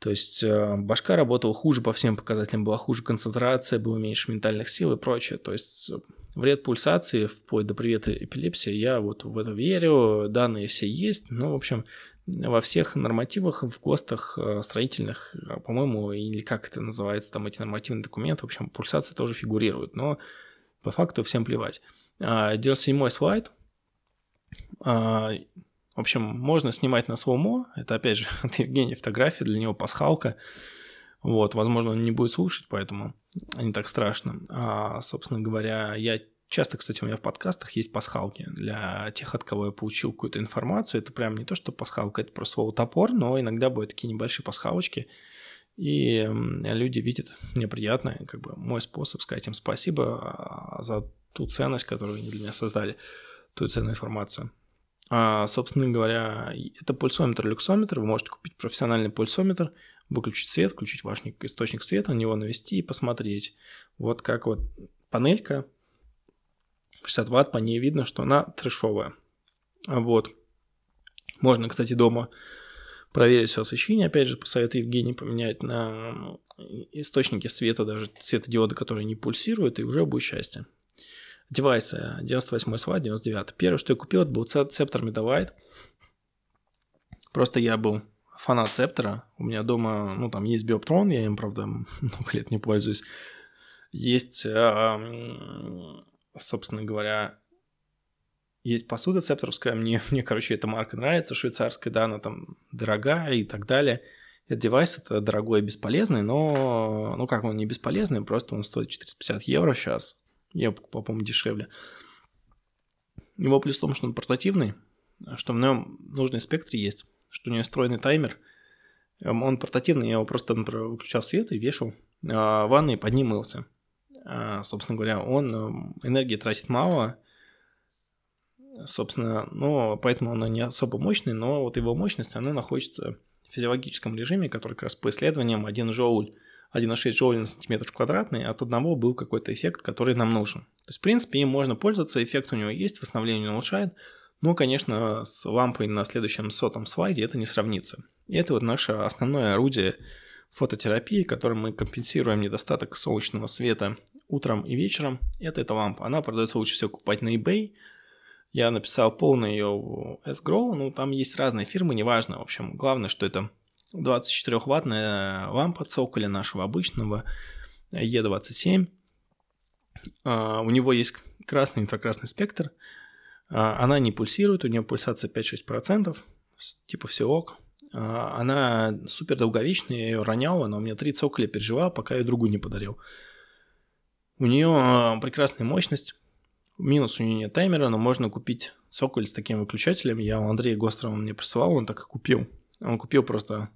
То есть, башка работала хуже по всем показателям, была хуже концентрация, было меньше ментальных сил и прочее. То есть, вред пульсации, вплоть до привета эпилепсии, я вот в это верю, данные все есть. Ну, в общем, во всех нормативах, в ГОСТах строительных, по-моему, или как это называется, там эти нормативные документы, в общем, пульсация тоже фигурирует, но по факту всем плевать. 97-й слайд. В общем, можно снимать на слоумо, это, опять же, от Евгения фотография, для него пасхалка. Вот, возможно, он не будет слушать, поэтому не так страшно. Собственно говоря, часто, кстати, у меня в подкастах есть пасхалки для тех, от кого я получил какую-то информацию. Это прям не то, что пасхалка, это просто слово топор, но иногда бывают такие небольшие пасхалочки, и люди видят, мне приятно, мой способ сказать им спасибо за ту ценность, которую они для меня создали, ту ценную информацию. Собственно говоря, это пульсометр-люксометр, вы можете купить профессиональный пульсометр, выключить свет, включить ваш источник света, на него навести и посмотреть. Вот как вот панелька 60 Вт, по ней видно, что она трэшовая. Вот. Можно, кстати, дома проверить все освещение, опять же, по совету Евгения, поменять на источники света, даже светодиоды, которые не пульсируют, и уже будет счастье. Девайсы 98 Вт, 99. Первое, что я купил, это был септор Медовайт. Просто я был фанат септора. У меня дома, ну, там есть биоптрон, я им, правда, много лет не пользуюсь. Есть, собственно говоря, есть посуда септоровская. Мне, короче, эта марка нравится, швейцарская, да, она там дорогая и так далее. Этот девайс, это дорогой и бесполезный, но, ну, как он не бесполезный, просто он стоит 450 евро сейчас. Я покупал, по-моему, дешевле. Его плюс в том, что он портативный, что в нем нужный спектр есть, что у него встроенный таймер. Он портативный, я его просто, например, выключал свет и вешал в ванной и под ним мылся. Собственно говоря, он энергии тратит мало, собственно, но поэтому он не особо мощный, но вот его мощность, она находится в физиологическом режиме, который как раз по исследованиям 1 джоуль, 1,6 джоулей на сантиметр квадратный, от одного был какой-то эффект, который нам нужен. То есть, в принципе, им можно пользоваться, эффект у него есть, восстановление улучшает, но, конечно, с лампой на следующем 100-м слайде это не сравнится. И это вот наше основное орудие фототерапии, которым мы компенсируем недостаток солнечного света утром и вечером. Это эта лампа. Она продается лучше всего покупать на eBay. Я написал полный ее в S-Grow, ну, там есть разные фирмы, неважно. В общем, главное, что это 24-ваттная лампа цоколя нашего обычного E27. У него есть красный инфракрасный спектр. Она не пульсирует, у нее пульсация 5-6%, типа все ок. Она супер долговечная, я ее ронял, она у меня 3 цоколя пережила, пока я другу не подарил. У нее прекрасная мощность. Минус, у нее нет таймера, но можно купить цоколь с таким выключателем. Я у Андрея Гострова мне присылал, он так и купил. Он купил просто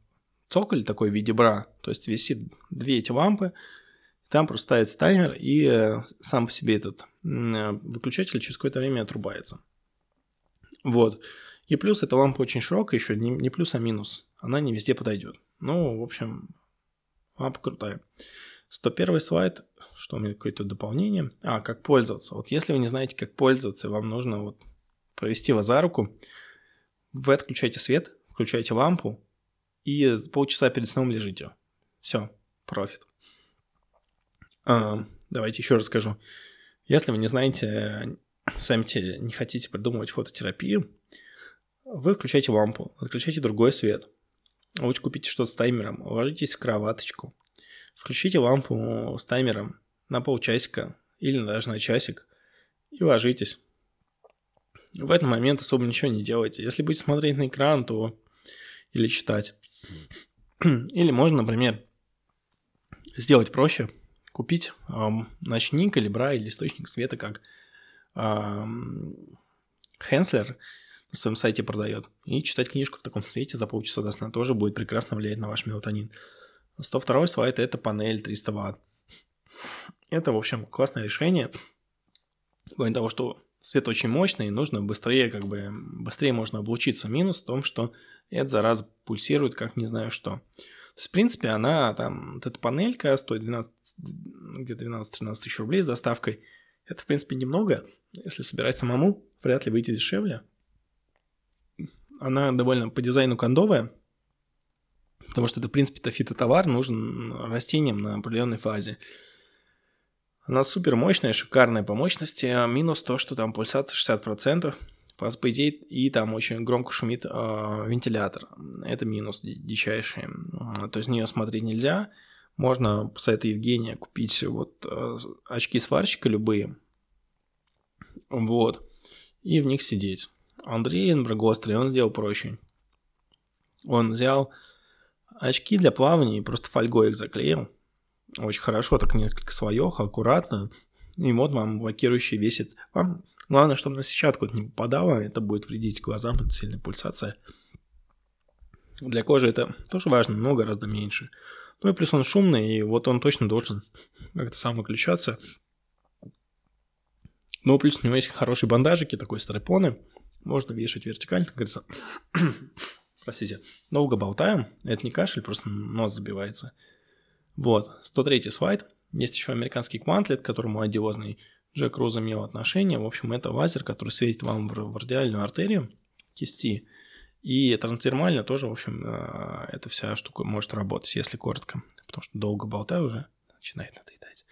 цоколь такой в виде бра, то есть висит две эти лампы, там просто ставится таймер, и сам по себе этот выключатель через какое-то время отрубается. Вот. И плюс, эта лампа очень широкая, еще не плюс, а минус. Она не везде подойдет. Ну, в общем, лампа крутая. 101 слайд, что у меня какое-то дополнение. Как пользоваться. Вот если вы не знаете, как пользоваться, вам нужно вот провести его за руку. Вы отключаете свет, включаете лампу и полчаса перед сном лежите. Все, профит. Давайте еще расскажу. Если вы не знаете, сами не хотите придумывать фототерапию, вы включаете лампу, отключаете другой свет. Лучше купите что-то с таймером, ложитесь в кроваточку. Включите лампу с таймером на полчасика или даже на часик и ложитесь. В этот момент особо ничего не делайте. Если будете смотреть на экран, то или читать. Или можно, например, сделать проще. Купить ночник или бра, или источник света, как Хенслер на своем сайте продает. И читать книжку в таком свете за полчаса до сна тоже будет прекрасно влиять на ваш мелатонин. 102 слайд – это панель 300 Вт. Это, в общем, классное решение. Кроме того, что свет очень мощный, и нужно быстрее можно облучиться. Минус в том, что эта зараза пульсирует, как не знаю что. То есть, в принципе, она там, вот эта панелька стоит 12-13 тысяч рублей с доставкой. Это, в принципе, немного. Если собирать самому, вряд ли выйдет дешевле. Она довольно по дизайну кондовая. Потому что это, в принципе-то, фитотовар, нужен растениям на определенной фазе. Она супер мощная, шикарная по мощности. Минус то, что там пульсация 60%. По идее, и там очень громко шумит вентилятор. Это минус дичайший. То есть на нее смотреть нельзя. Можно по совету Евгения купить вот очки сварщика любые. Вот. И в них сидеть. Андрей Энброгострый, он сделал проще. Он взял очки для плавания и просто фольгой их заклеил. Очень хорошо, так несколько слоев, аккуратно. И вот вам блокирующий весит. Вам главное, чтобы на сетчатку это не попадало, это будет вредить глазам, это сильная пульсация. Для кожи это тоже важно, но гораздо меньше. Ну и плюс он шумный, и вот он точно должен как-то сам выключаться. Ну плюс у него есть хорошие бандажики, такой стрепоны. Можно вешать вертикально, как говорится. Простите, долго болтаем, это не кашель, просто нос забивается. Вот, 103 слайд. Есть еще американский квантлет, которому одиозный Джек Руз имел отношение. В общем, это лазер, который светит вам в радиальную артерию кисти. И трансдермально тоже, в общем, эта вся штука может работать, если коротко. Потому что долго болтаю уже, начинает надоедать.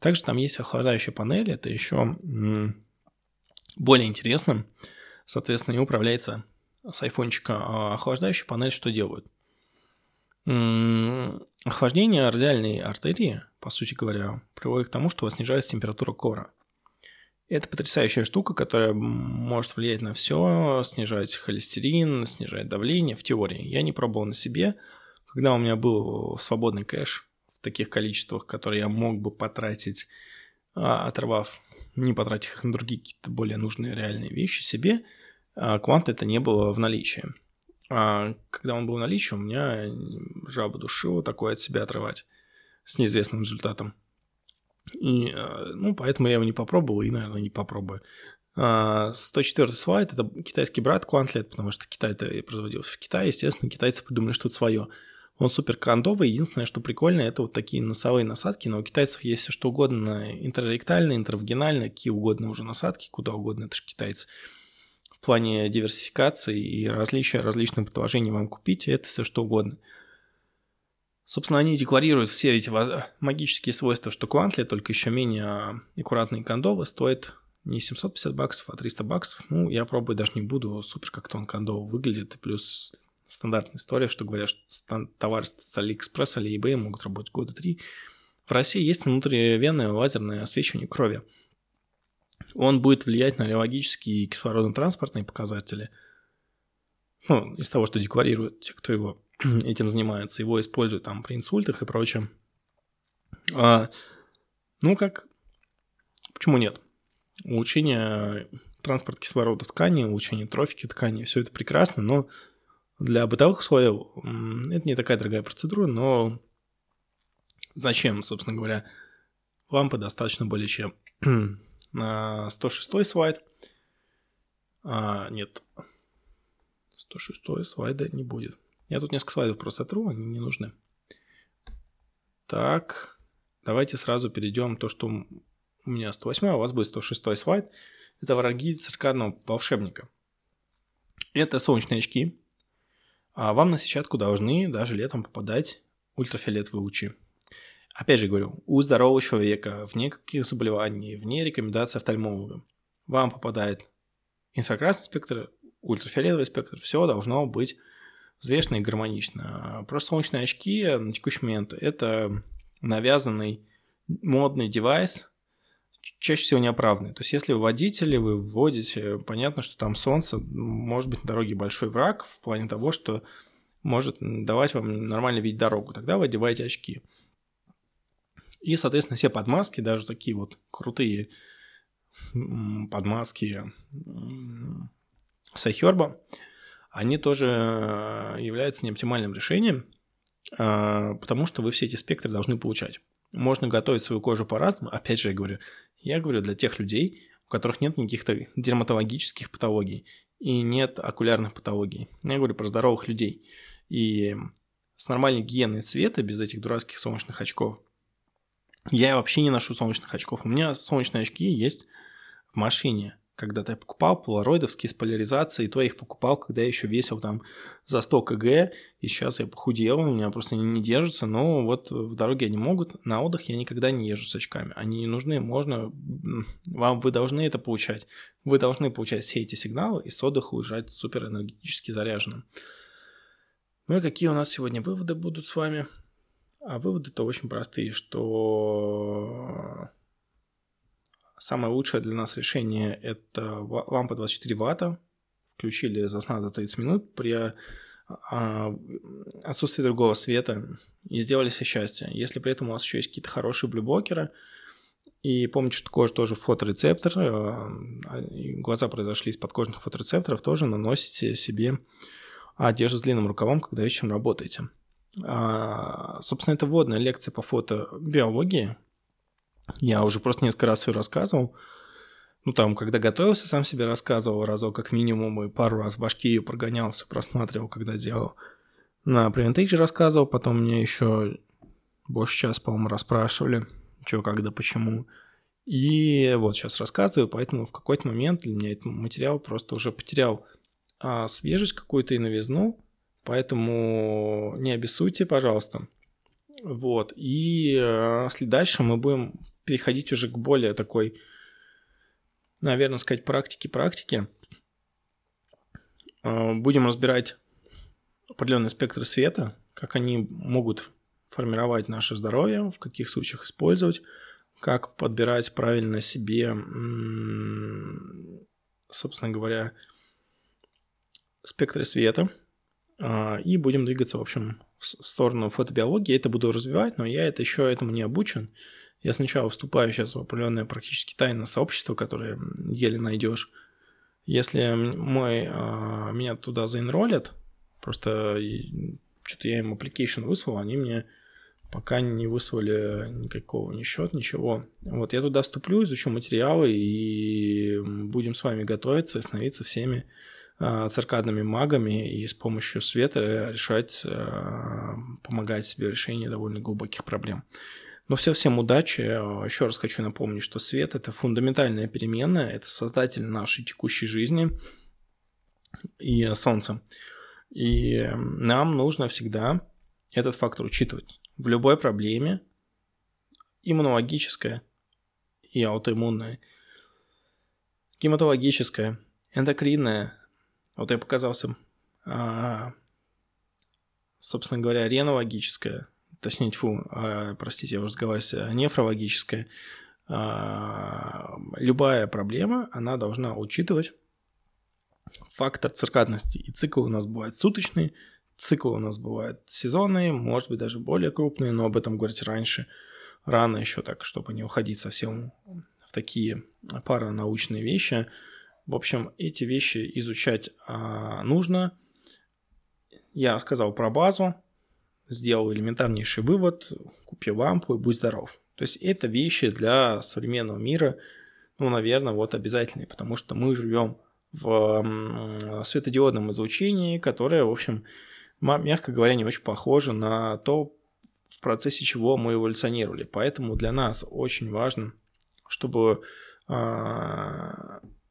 Также там есть охлаждающая панель. Это еще более интересно. Соответственно, и управляется с айфончика. А охлаждающая панель что делают? Охлаждение радиальной артерии, по сути говоря, приводит к тому, что снижается температура кора. Это потрясающая штука, которая может влиять на все, снижать холестерин, снижать давление, в теории. Я не пробовал на себе. Когда у меня был свободный кэш в таких количествах, которые я мог бы потратить, не потратив их на другие какие-то более нужные реальные вещи себе, квант это не было в наличии. А когда он был в наличии, у меня жаба душила такое от себя отрывать с неизвестным результатом. И, поэтому я его не попробовал и, наверное, не попробую. 104-й слайд – это китайский брат Quantlet, потому что Китай-то производился в Китае. Естественно, китайцы придумали что-то свое. Он супер кондовый. Единственное, что прикольно, это вот такие носовые насадки. Но у китайцев есть все что угодно. Интерректальные, интравагинальные, какие угодно уже насадки, куда угодно. Это же китайцы. В плане диверсификации и различных предложений вам купить – это все что угодно. Собственно, они декларируют все эти магические свойства, что Quantlet, только еще менее аккуратные кондовы, стоят не 750 баксов, а 300 баксов. Ну, я пробовать даже не буду, супер как-то он кондов выглядит. И плюс стандартная история, что говорят, что товары с Алиэкспресса или eBay могут работать года 3. В России есть внутривенное лазерное освещение крови. Он будет влиять на реологические и кислородно-транспортные показатели. Ну, из того, что декларируют те, кто его... этим занимаются, его используют там при инсультах и прочем. Почему нет? Улучшение транспорта кислорода ткани, улучшение трофики ткани, все это прекрасно, но для бытовых условий это не такая дорогая процедура, но зачем, собственно говоря, лампы достаточно более чем. На 106-й слайд. Нет, 106-й слайда не будет. Я тут несколько слайдов просто отру, они не нужны. Так, давайте сразу перейдем то, что у меня 108, а у вас будет 106 слайд. Это враги циркадного волшебника. Это солнечные очки. А вам на сетчатку должны даже летом попадать ультрафиолетовые лучи. Опять же говорю, у здорового человека, вне каких заболеваний, вне рекомендаций офтальмолога, вам попадает инфракрасный спектр, ультрафиолетовый спектр. Все должно быть взвешенно и гармонично. Просто солнечные очки на текущий момент – это навязанный модный девайс, чаще всего неоправданный. То есть, если вы водители, вы вводите, понятно, что там солнце, может быть, на дороге большой враг в плане того, что может давать вам нормально видеть дорогу. Тогда вы одеваете очки. И, соответственно, все подмазки, даже такие вот крутые подмазки Сайхерба, они тоже являются неоптимальным решением, потому что вы все эти спектры должны получать. Можно готовить свою кожу по-разному. Опять же, я говорю для тех людей, у которых нет никаких дерматологических патологий и нет окулярных патологий. Я говорю про здоровых людей. И с нормальной гигиеной цвета, без этих дурацких солнечных очков, я вообще не ношу солнечных очков. У меня солнечные очки есть в машине. Когда-то я покупал полароидовские с поляризацией, то я их покупал, когда я еще весил там за 100 кг, и сейчас я похудел, у меня просто они не держатся, но вот в дороге они могут, на отдых я никогда не езжу с очками, они не нужны, вы должны это получать, вы должны получать все эти сигналы и с отдыха уезжать суперэнергетически заряженным. Ну и какие у нас сегодня выводы будут с вами? А выводы-то очень простые, что... Самое лучшее для нас решение – это лампа 24 Вт. Включили за сна за 30 минут при отсутствии другого света и сделали себе счастье. Если при этом у вас еще есть какие-то хорошие блюблокеры, и помните, что кожа тоже фоторецептор, глаза произошли из подкожных фоторецепторов, тоже наносите себе одежду с длинным рукавом, когда вечером работаете. Собственно, это вводная лекция по фотобиологии. Я уже просто несколько раз ее рассказывал. Когда готовился, сам себе рассказывал разок как минимум, и пару раз в башке ее прогонял, все просматривал, когда делал. На Preventation рассказывал, потом меня еще больше часа, по-моему, расспрашивали, что, когда, почему. И вот сейчас рассказываю, поэтому в какой-то момент для меня этот материал просто уже потерял свежесть какую-то и новизну, поэтому не обессудьте, пожалуйста. Вот, и дальше мы будем переходить уже к более такой, наверное, сказать, практике. Будем разбирать определенный спектр света, как они могут формировать наше здоровье, в каких случаях использовать, как подбирать правильно себе, собственно говоря, спектры света. И будем двигаться, в общем, в сторону фотобиологии. Я это буду развивать, но я это еще этому не обучен. Я сначала вступаю сейчас в определенное практически тайное сообщество, которое еле найдешь. Если меня туда заинролят, просто что-то я им application выслал, они мне пока не выслали никакого, ни счет, ничего. Вот я туда вступлю, изучу материалы и будем с вами готовиться и становиться всеми циркадными магами и с помощью света решать, помогать себе в решении довольно глубоких проблем. Но всем удачи. Еще раз хочу напомнить, что свет – это фундаментальная переменная, это создатель нашей текущей жизни и солнца. И нам нужно всегда этот фактор учитывать. В любой проблеме, иммунологическая и аутоиммунная, гематологическая, эндокринная, вот я показался, собственно говоря, ренологическая, точнее, простите, я уже разговариваю, нефрологическая, любая проблема, она должна учитывать фактор циркадности. И циклы у нас бывают суточные, циклы у нас бывают сезонные, может быть, даже более крупные, но об этом говорить рано еще так, чтобы не уходить совсем в такие паранаучные вещи. В общем, эти вещи изучать нужно. Я рассказал про базу, сделал элементарнейший вывод, купи лампу и будь здоров. То есть это вещи для современного мира, ну, наверное, вот обязательные, потому что мы живем в светодиодном излучении, которое, в общем, мягко говоря, не очень похоже на то, в процессе чего мы эволюционировали. Поэтому для нас очень важно, чтобы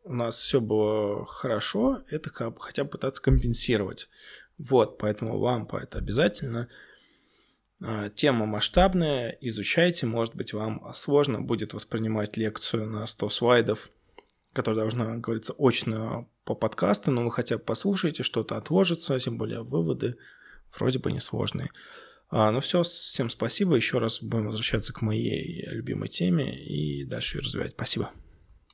у нас все было хорошо, это хотя бы пытаться компенсировать. Вот, поэтому лампа – это обязательно. Тема масштабная, изучайте. Может быть, вам сложно будет воспринимать лекцию на 100 слайдов, которая должна говориться очно по подкасту, но вы хотя бы послушайте, что-то отложится, тем более выводы вроде бы несложные. Ну все, всем спасибо. Еще раз будем возвращаться к моей любимой теме и дальше ее развивать. Спасибо.